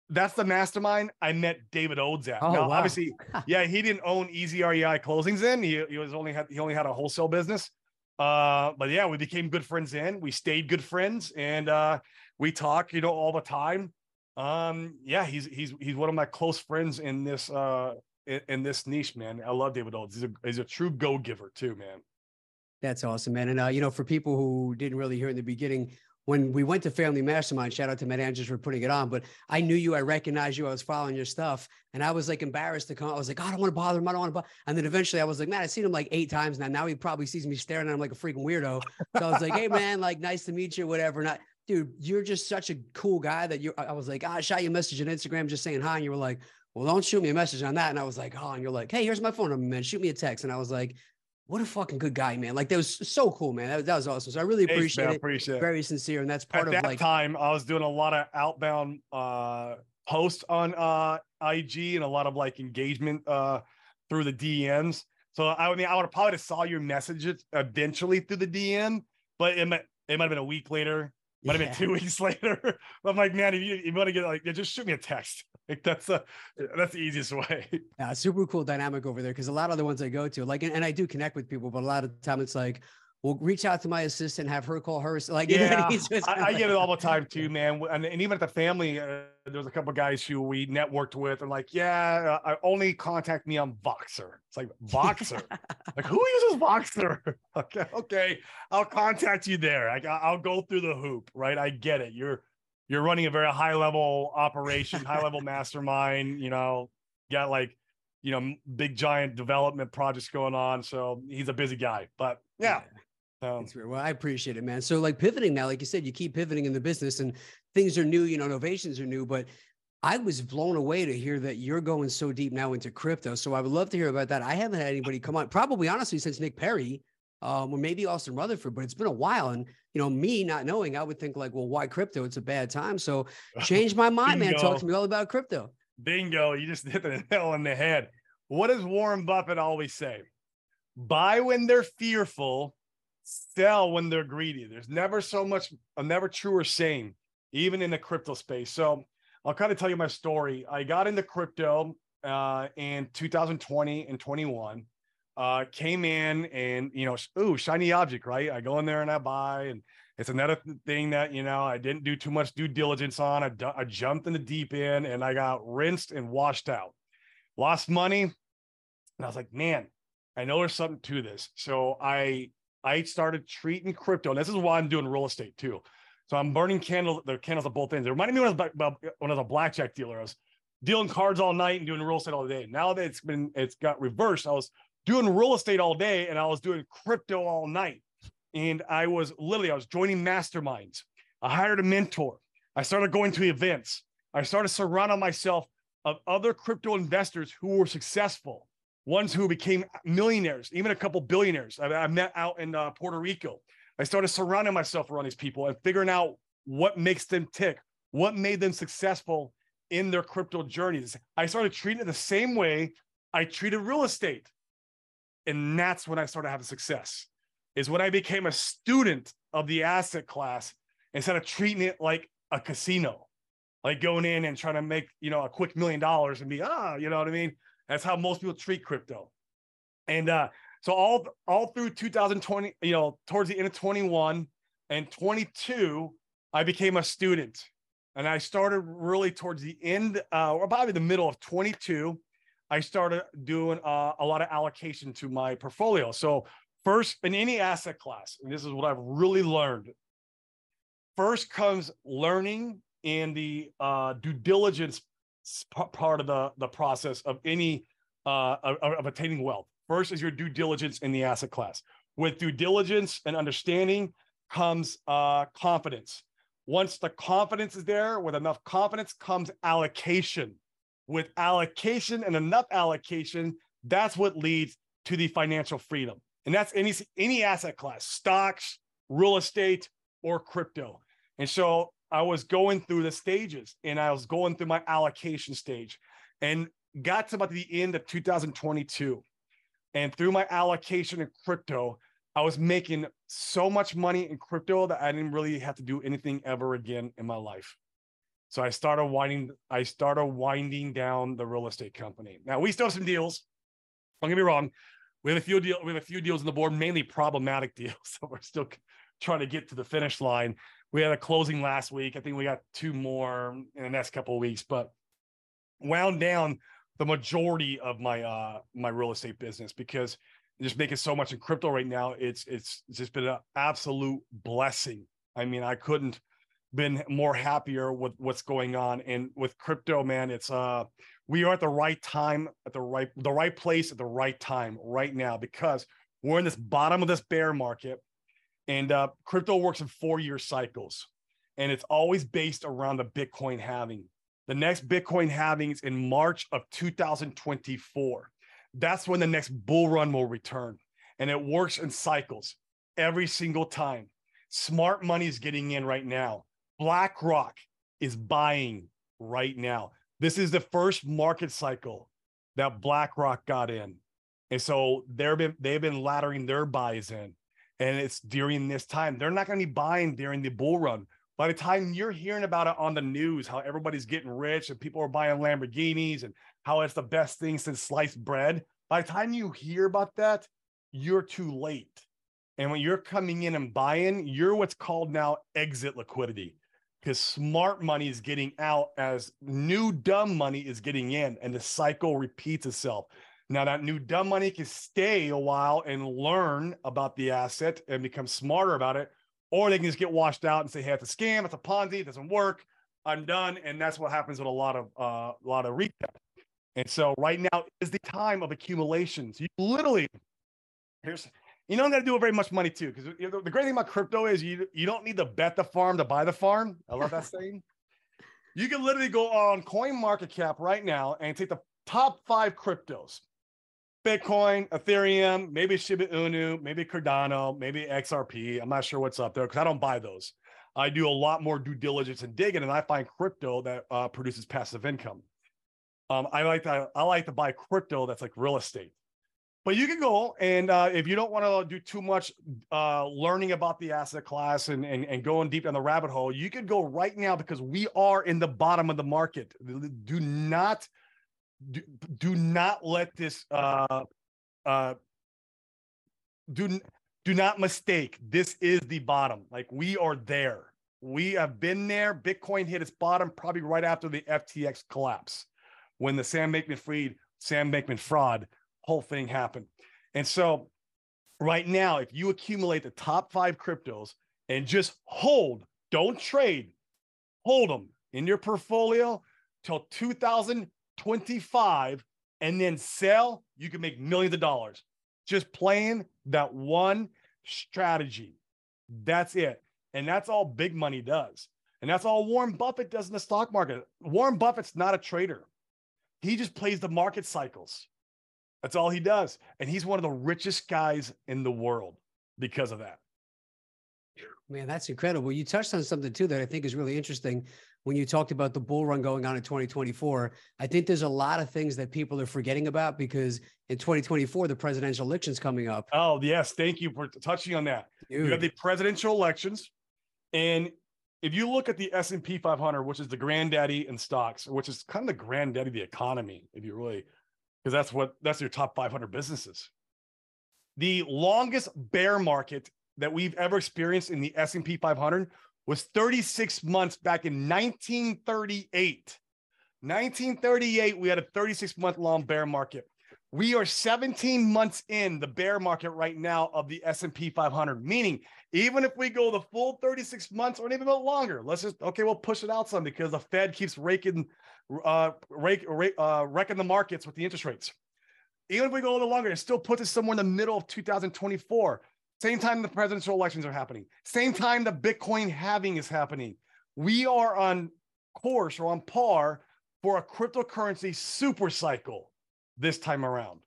That's the mastermind I met David Olds at. Oh, now, wow. Obviously, yeah, he didn't own Easy REI closings then. He only had a wholesale business. But yeah, we became good friends then. We stayed good friends, and we talk, all the time. Yeah, he's one of my close friends in this this niche, man. I love David Olds. He's a true go-giver too, man. That's awesome, man. And for people who didn't really hear in the beginning, when we went to Family Mastermind, shout out to Matt Andrews for putting it on, but I knew you, I recognized you, I was following your stuff, and I was like embarrassed to come. I was like, oh, I don't want to bother him, I don't want to bother. And then eventually I was like, man, I've seen him like 8 times now. Now he probably sees me staring at him like a freaking weirdo. So I was like, hey man, like, nice to meet you, whatever. And dude, you're just such a cool guy that I was like, I shot you a message on Instagram just saying hi. And you were like, well, don't shoot me a message on that. And I was like, oh, and you're like, hey, here's my phone number, man. Shoot me a text. And I was like, what a fucking good guy, man. Like, that was so cool, man. That was awesome. So I really appreciate it. Very sincere. And that's part of, like, at that time, I was doing a lot of outbound posts on IG and a lot of like engagement through the DMs. So I mean, I would have probably saw your messages eventually through the DM, but it might have been a week later. Might have been 2 weeks later. I'm like, man, if you want to get like, just shoot me a text. Like, that's the easiest way. Yeah, super cool dynamic over there, because a lot of the ones I go to, like, and I do connect with people, but a lot of the time it's like, we'll reach out to my assistant, have her call her. Like, yeah, I get it all the time too, man. And even at the family, there's a couple of guys who we networked with, and like, yeah, I only contact me on Voxer. It's like, Voxer? Like, who uses Voxer? Okay, I'll contact you there. I'll go through the hoop, right? I get it. You're running a very high level operation, high level mastermind. Got like, big giant development projects going on. So he's a busy guy, but yeah. That's weird. Well, I appreciate it, man. So like pivoting now, like you said, you keep pivoting in the business and things are new, novations are new, but I was blown away to hear that you're going so deep now into crypto. So I would love to hear about that. I haven't had anybody come on, probably honestly, since Nick Perry, or maybe Austin Rutherford, but it's been a while. And, you know, me not knowing, I would think like, well, why crypto? It's a bad time. So change my mind, man. Talk to me all about crypto. Bingo. You just hit the nail on the head. What does Warren Buffett always say? Buy when they're fearful, sell when they're greedy. There's never so much, never truer saying, even in the crypto space. So I'll kind of tell you my story. I got into crypto in 2020 and 21, came in and, you know, ooh, shiny object, right? I go in there and I buy, and it's another thing that, you know, I didn't do too much due diligence on. I jumped in the deep end and I got rinsed and washed out, lost money. And I was like, man, I know there's something to this. So I started treating crypto. And this is why I'm doing real estate too. So I'm burning the candles at both ends. It reminded me when I was a blackjack dealer. I was dealing cards all night and doing real estate all day. Now that it's got reversed. I was doing real estate all day and I was doing crypto all night. And I was joining masterminds. I hired a mentor. I started going to events. I started surrounding myself of other crypto investors who were successful, ones who became millionaires, even a couple billionaires. I met out in Puerto Rico. I started surrounding myself around these people and figuring out what makes them tick, what made them successful in their crypto journeys. I started treating it the same way I treated real estate. And that's when I started having success, is when I became a student of the asset class instead of treating it like a casino, like going in and trying to make, you know, a quick $1 million and be, you know what I mean? That's how most people treat crypto. And, so all through 2020, you know, towards the end of 21 and 22, I became a student, and I started really towards the end, or probably the middle of 22, I started doing a lot of allocation to my portfolio. So first, in any asset class, and this is what I've really learned, first comes learning and the due diligence part of the process of any of attaining wealth. First is your due diligence in the asset class. With due diligence and understanding comes confidence. Once the confidence is there, with enough confidence comes allocation. With allocation and enough allocation, that's what leads to the financial freedom. And that's any asset class, stocks, real estate, or crypto. And so I was going through the stages, and I was going through my allocation stage and got to about the end of 2022. And through my allocation in crypto, I was making so much money in crypto that I didn't really have to do anything ever again in my life. So I started winding down the real estate company. Now, we still have some deals. Don't get me wrong. We have a few deals on the board, mainly problematic deals. So we're still trying to get to the finish line. We had a closing last week. I think we got two more in the next couple of weeks, but wound down the majority of my my real estate business, because I'm just making so much in crypto right now. It's just been an absolute blessing. I mean, I couldn't been more happier with what's going on. And with crypto, man, it's we are at the right time, at the right place at the right time right now, because we're in this bottom of this bear market, and crypto works in 4-year cycles, and it's always based around the Bitcoin halving. The next Bitcoin halving is in March of 2024. That's when the next bull run will return. And it works in cycles every single time. Smart money is getting in right now. BlackRock is buying right now. This is the first market cycle that BlackRock got in. And so they've been laddering their buys in. And it's during this time. They're not going to be buying during the bull run. By the time you're hearing about it on the news, how everybody's getting rich and people are buying Lamborghinis and how it's the best thing since sliced bread, by the time you hear about that, you're too late. And when you're coming in and buying, you're what's called now exit liquidity, because smart money is getting out as new dumb money is getting in, and the cycle repeats itself. Now, that new dumb money can stay a while and learn about the asset and become smarter about it. Or they can just get washed out and say, hey, it's a scam, it's a Ponzi, it doesn't work, I'm done. And that's what happens with a lot of retail. And so right now is the time of accumulations. You literally, you don't got to do very much money too, because the great thing about crypto is you don't need to bet the farm to buy the farm. I love that saying. You can literally go on CoinMarketCap right now and take the top 5 cryptos. Bitcoin, Ethereum, maybe Shiba Inu, maybe Cardano, maybe XRP. I'm not sure what's up there because I don't buy those. I do a lot more due diligence and digging, and I find crypto that produces passive income. I like to buy crypto that's like real estate. But you can go, and if you don't want to do too much learning about the asset class and going deep down the rabbit hole, you could go right now because we are in the bottom of the market. Do not let this do not mistake. This is the bottom. Like, we are there. We have been there. Bitcoin hit its bottom probably right after the FTX collapse, when the Sam Bankman-Fried whole thing happened. And so right now, if you accumulate the top 5 cryptos and just hold, don't trade, hold them in your portfolio till 2025 and then sell, you can make millions of dollars just playing that one strategy. That's it. And that's all big money does. And that's all Warren Buffett does in the stock market. Warren Buffett's not a trader. He just plays the market cycles. That's all he does. And he's one of the richest guys in the world because of that. Man, that's incredible. You touched on something too that I think is really interesting when you talked about the bull run going on in 2024. I think there's a lot of things that people are forgetting about because in 2024, the presidential election's coming up. Oh, yes. Thank you for touching on that. Dude. You have the presidential elections. And if you look at the S&P 500, which is the granddaddy in stocks, which is kind of the granddaddy of the economy, if you really... because that's your top 500 businesses. The longest bear market that we've ever experienced in the S&P 500 was 36 months back in 1938. 1938, we had a 36-month long bear market. We are 17 months in the bear market right now of the S&P 500, meaning even if we go the full 36 months or even a little longer, let's just, okay, we'll push it out some because the Fed keeps wrecking the markets with the interest rates. Even if we go a little longer, it still puts us somewhere in the middle of 2024. Same time the presidential elections are happening. Same time the Bitcoin halving is happening. We are on course or on par for a cryptocurrency super cycle this time around.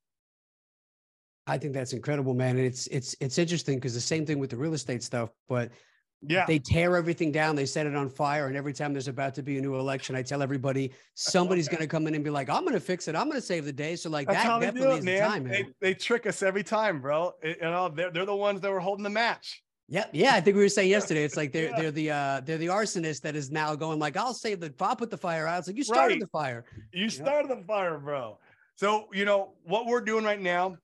I think that's incredible, man. And it's interesting because the same thing with the real estate stuff, but yeah, they tear everything down. They set it on fire. And every time there's about to be a new election, I tell everybody, somebody's going to come in and be like, I'm going to fix it. I'm going to save the day. So like, that's that definitely is the time, man. They trick us every time, bro. You know, they're the ones that were holding the match. Yeah. Yeah. I think we were saying yesterday, it's like they're the arsonist that is now going like, I'll put the fire out. It's like, you started the fire. You started the fire, bro. So, you know, what we're doing right now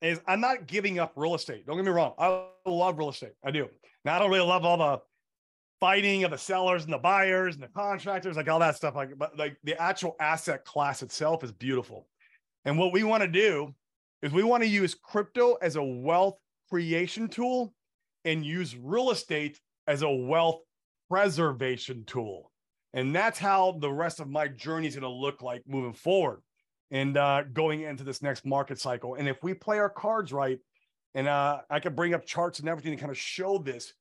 is I'm not giving up real estate. Don't get me wrong. I love real estate. I do. Now, I don't really love all the fighting of the sellers and the buyers and the contractors, like all that stuff. But the actual asset class itself is beautiful. And what we want to do is we want to use crypto as a wealth creation tool and use real estate as a wealth preservation tool. And that's how the rest of my journey is going to look like moving forward and going into this next market cycle. And if we play our cards right, and I can bring up charts and everything to kind of show this,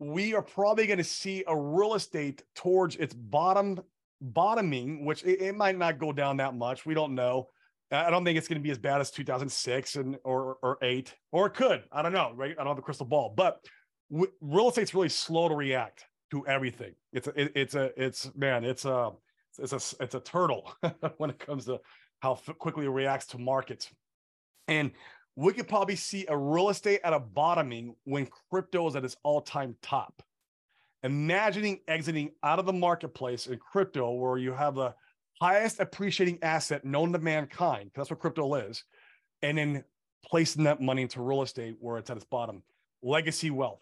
we are probably going to see a real estate towards its bottoming, which it might not go down that much. We don't know. I don't think it's going to be as bad as 2006 or 8, or it could. I don't know, right? I don't have a crystal ball. But real estate's really slow to react to everything. It's a turtle when it comes to how quickly it reacts to markets. And we could probably see a real estate at a bottoming when crypto is at its all-time top. Imagining exiting out of the marketplace in crypto where you have the highest appreciating asset known to mankind, because that's what crypto is, and then placing that money into real estate where it's at its bottom. Legacy wealth.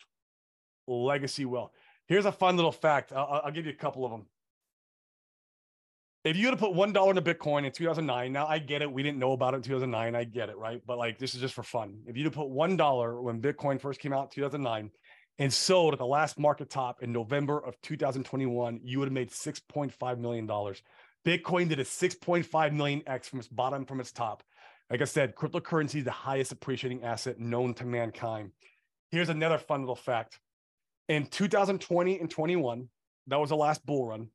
Legacy wealth. Here's a fun little fact. I'll give you a couple of them. If you had to put $1 into Bitcoin in 2009, now I get it. We didn't know about it in 2009. I get it, right? But like, this is just for fun. If you had to put $1 when Bitcoin first came out in 2009 and sold at the last market top in November of 2021, you would have made $6.5 million. Bitcoin did a 6.5 million X from its bottom, from its top. Like I said, cryptocurrency is the highest appreciating asset known to mankind. Here's another fun little fact. In 2020 and 21, that was the last bull run.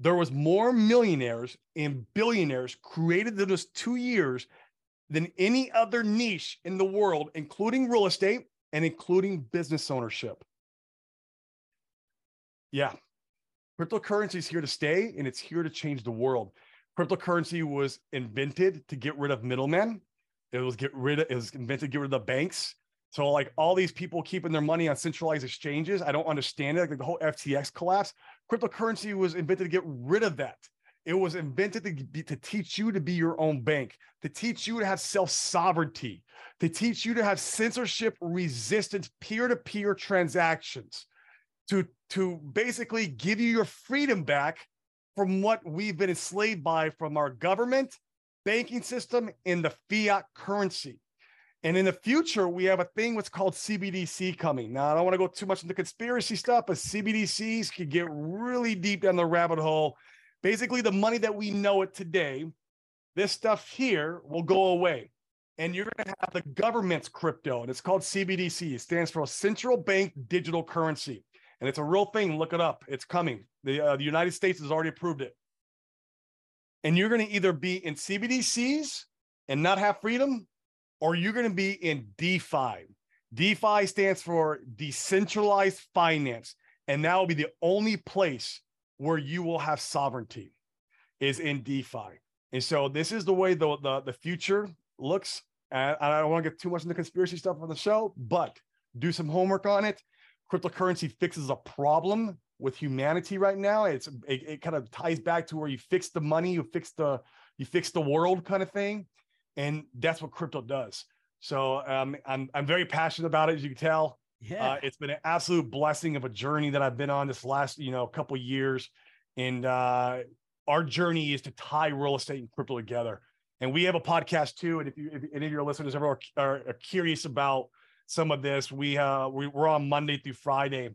there was more millionaires and billionaires created in just 2 years than any other niche in the world, including real estate and including business ownership. Yeah. Cryptocurrency is here to stay, and it's here to change the world. Cryptocurrency was invented to get rid of middlemen. It was invented to get rid of the banks. So like all these people keeping their money on centralized exchanges, I don't understand it. Like the whole FTX collapse, cryptocurrency was invented to get rid of that. It was invented to teach you to be your own bank, to teach you to have self-sovereignty, to teach you to have censorship resistance, peer-to-peer transactions, to basically give you your freedom back from what we've been enslaved by from our government, banking system, and the fiat currency. And in the future, we have a thing what's called CBDC coming. Now, I don't want to go too much into conspiracy stuff, but CBDCs could get really deep down the rabbit hole. Basically, the money that we know it today, this stuff here will go away. And you're going to have the government's crypto, and it's called CBDC. It stands for a central bank digital currency. And it's a real thing. Look it up. It's coming. The United States has already approved it. And you're going to either be in CBDCs and not have freedom, or you're going to be in DeFi. DeFi stands for decentralized finance. And that will be the only place where you will have sovereignty is in DeFi. And so this is the way the future looks. And I don't want to get too much into conspiracy stuff on the show, but do some homework on it. Cryptocurrency fixes a problem with humanity right now. It kind of ties back to where you fix the money, you fix the world kind of thing. And that's what crypto does. So I'm very passionate about it, as you can tell. Yeah. It's been an absolute blessing of a journey that I've been on this last, couple of years. And our journey is to tie real estate and crypto together. And we have a podcast too. And if any of your listeners ever are curious about some of this, we're on Monday through Friday,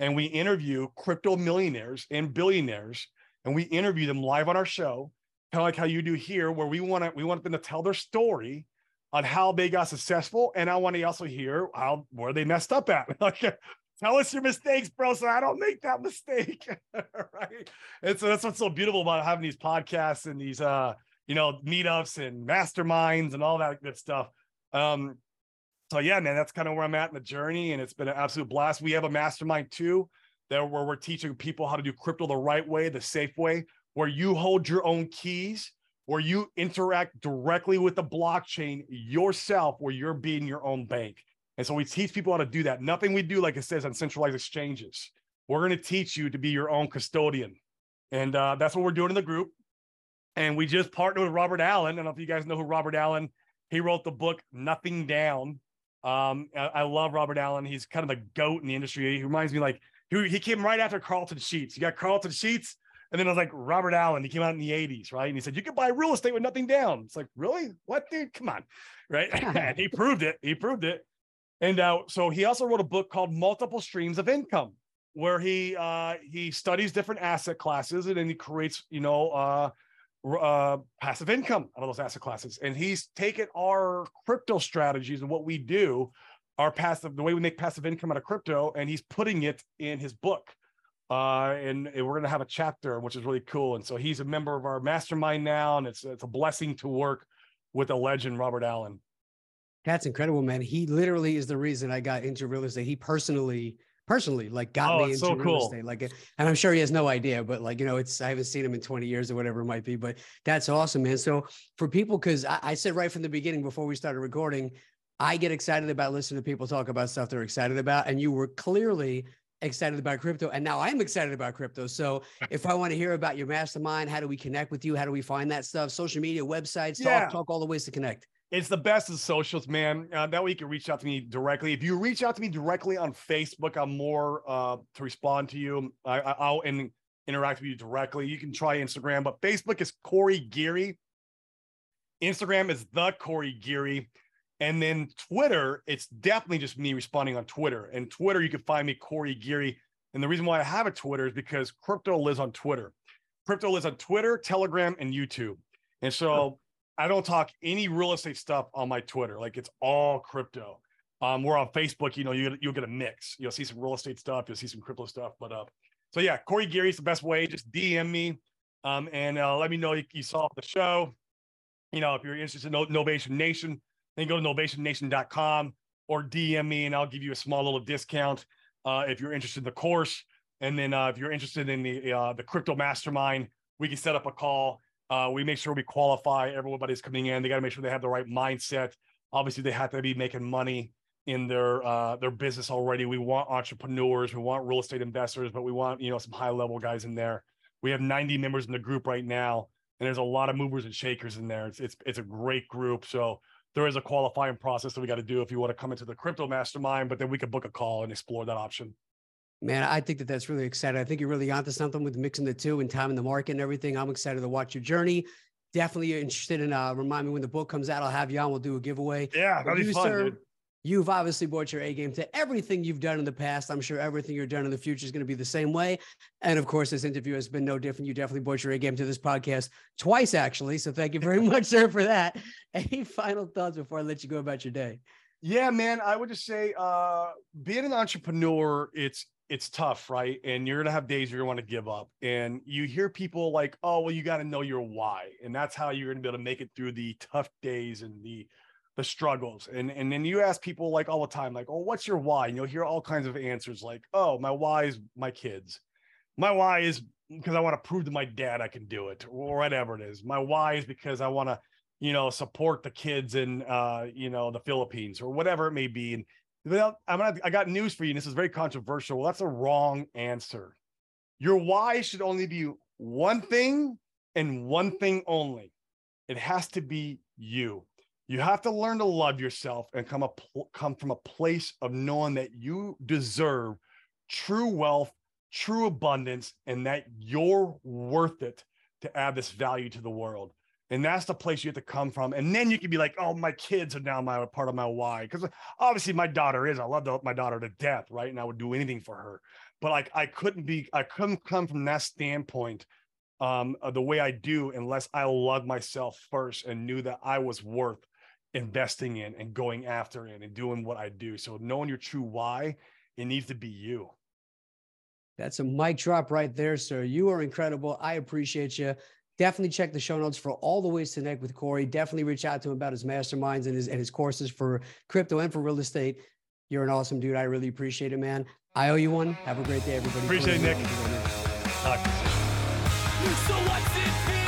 and we interview crypto millionaires and billionaires, and we interview them live on our show, kind of like how you do here, where we want them to tell their story on how they got successful, and I want to also hear where they messed up at. Like, tell us your mistakes, bro, so I don't make that mistake, right? And so that's what's so beautiful about having these podcasts and these meetups and masterminds and all that good stuff. So yeah, man, that's kind of where I'm at in the journey, and it's been an absolute blast. We have a mastermind too, where we're teaching people how to do crypto the right way, the safe way, where you hold your own keys, where you interact directly with the blockchain yourself, where you're being your own bank. And so we teach people how to do that. Nothing we do, like it says, on centralized exchanges. We're going to teach you to be your own custodian. And that's what we're doing in the group. And we just partnered with Robert Allen. I don't know if you guys know who Robert Allen is. He wrote the book, Nothing Down. I love Robert Allen. He's kind of the GOAT in the industry. He reminds me, like, he came right after Carlton Sheets. You got Carlton Sheets, and then I was like, Robert Allen. He came out in the 80s, right? And he said, you can buy real estate with nothing down. It's like, really? What, dude? Come on, right? And he proved it. He proved it. And so he also wrote a book called Multiple Streams of Income, where he studies different asset classes, and then he creates, passive income out of those asset classes. And he's taken our crypto strategies and what we do, the way we make passive income out of crypto, and he's putting it in his book. And we're going to have a chapter, which is really cool. And so he's a member of our mastermind now, and it's a blessing to work with a legend, Robert Allen. That's incredible, man. He literally is the reason I got into real estate. He personally like got me into real estate, like, and I'm sure he has no idea, but I haven't seen him in 20 years or whatever it might be, but that's awesome, man. So for people, cause I said right from the beginning, before we started recording, I get excited about listening to people talk about stuff they're excited about. And you were clearly excited about crypto. And now I'm excited about crypto. So if I want to hear about your mastermind, how do we connect with you? How do we find that stuff? Social media, websites, talk all the ways to connect. It's the best of socials, man. That way you can reach out to me directly. If you reach out to me directly on Facebook, I'm more to respond to you. I'll interact with you directly. You can try Instagram, but Facebook is Corey Geary. Instagram is the Corey Geary. And then Twitter, it's definitely just me responding on Twitter. And Twitter, you can find me, Corey Geary. And the reason why I have a Twitter is because crypto lives on Twitter. Crypto lives on Twitter, Telegram, and YouTube. And so... Oh. I don't talk any real estate stuff on my Twitter. Like, it's all crypto. We're on Facebook, you'll get a mix. You'll see some real estate stuff. You'll see some crypto stuff. But so yeah, Corey Geary is the best way. Just DM me. Let me know you saw the show. You know, if you're interested in Novation Nation, then go to novationnation.com or DM me, and I'll give you a small little discount if you're interested in the course. And then if you're interested in the crypto mastermind, we can set up a call. We make sure we qualify everybody's coming in. They got to make sure they have the right mindset. Obviously, they have to be making money in their business already. We want entrepreneurs, we want real estate investors, but we want, you know, some high level guys in there. We have 90 members in the group right now, and there's a lot of movers and shakers in there. It's a great group. So there is a qualifying process that we got to do if you want to come into the crypto mastermind, but then we could book a call and explore that option. Man, I think that that's really exciting. I think you're really onto something with mixing the two and timing the market and everything. I'm excited to watch your journey. Definitely interested in, remind me when the book comes out, I'll have you on, we'll do a giveaway. Yeah, that'd be fun, dude. You've obviously brought your A game to everything you've done in the past. I'm sure everything you're done in the future is going to be the same way. And of course, this interview has been no different. You definitely brought your A game to this podcast twice, actually. So thank you very much, sir, for that. Any final thoughts before I let you go about your day? Yeah, man, I would just say being an entrepreneur, it's tough, right? And you're going to have days where you want to give up. And you hear people like, oh, well, you got to know your why. And that's how you're going to be able to make it through the tough days and the struggles. And then you ask people like all the time, like, oh, what's your why? And you'll hear all kinds of answers like, oh, my why is my kids. My why is because I want to prove to my dad I can do it, or whatever it is. My why is because I want to, you know, support the kids in, you know, the Philippines or whatever it may be. And I got news for you. And this is very controversial. Well, that's a wrong answer. Your why should only be one thing and one thing only. It has to be you. You have to learn to love yourself and come from a place of knowing that you deserve true wealth, true abundance, and that you're worth it to add this value to the world. And that's the place you have to come from. And then you can be like, oh, my kids are now part of my why. Because obviously my daughter is, I love my daughter to death, right? And I would do anything for her. But like, I couldn't come from that standpoint the way I do unless I loved myself first and knew that I was worth investing in and going after it and doing what I do. So knowing your true why, it needs to be you. That's a mic drop right there, sir. You are incredible. I appreciate you. Definitely check the show notes for all the ways to connect with Corey. Definitely reach out to him about his masterminds and his courses for crypto and for real estate. You're an awesome dude. I really appreciate it, man. I owe you one. Have a great day, everybody. Appreciate it, Nick. So what's it feel?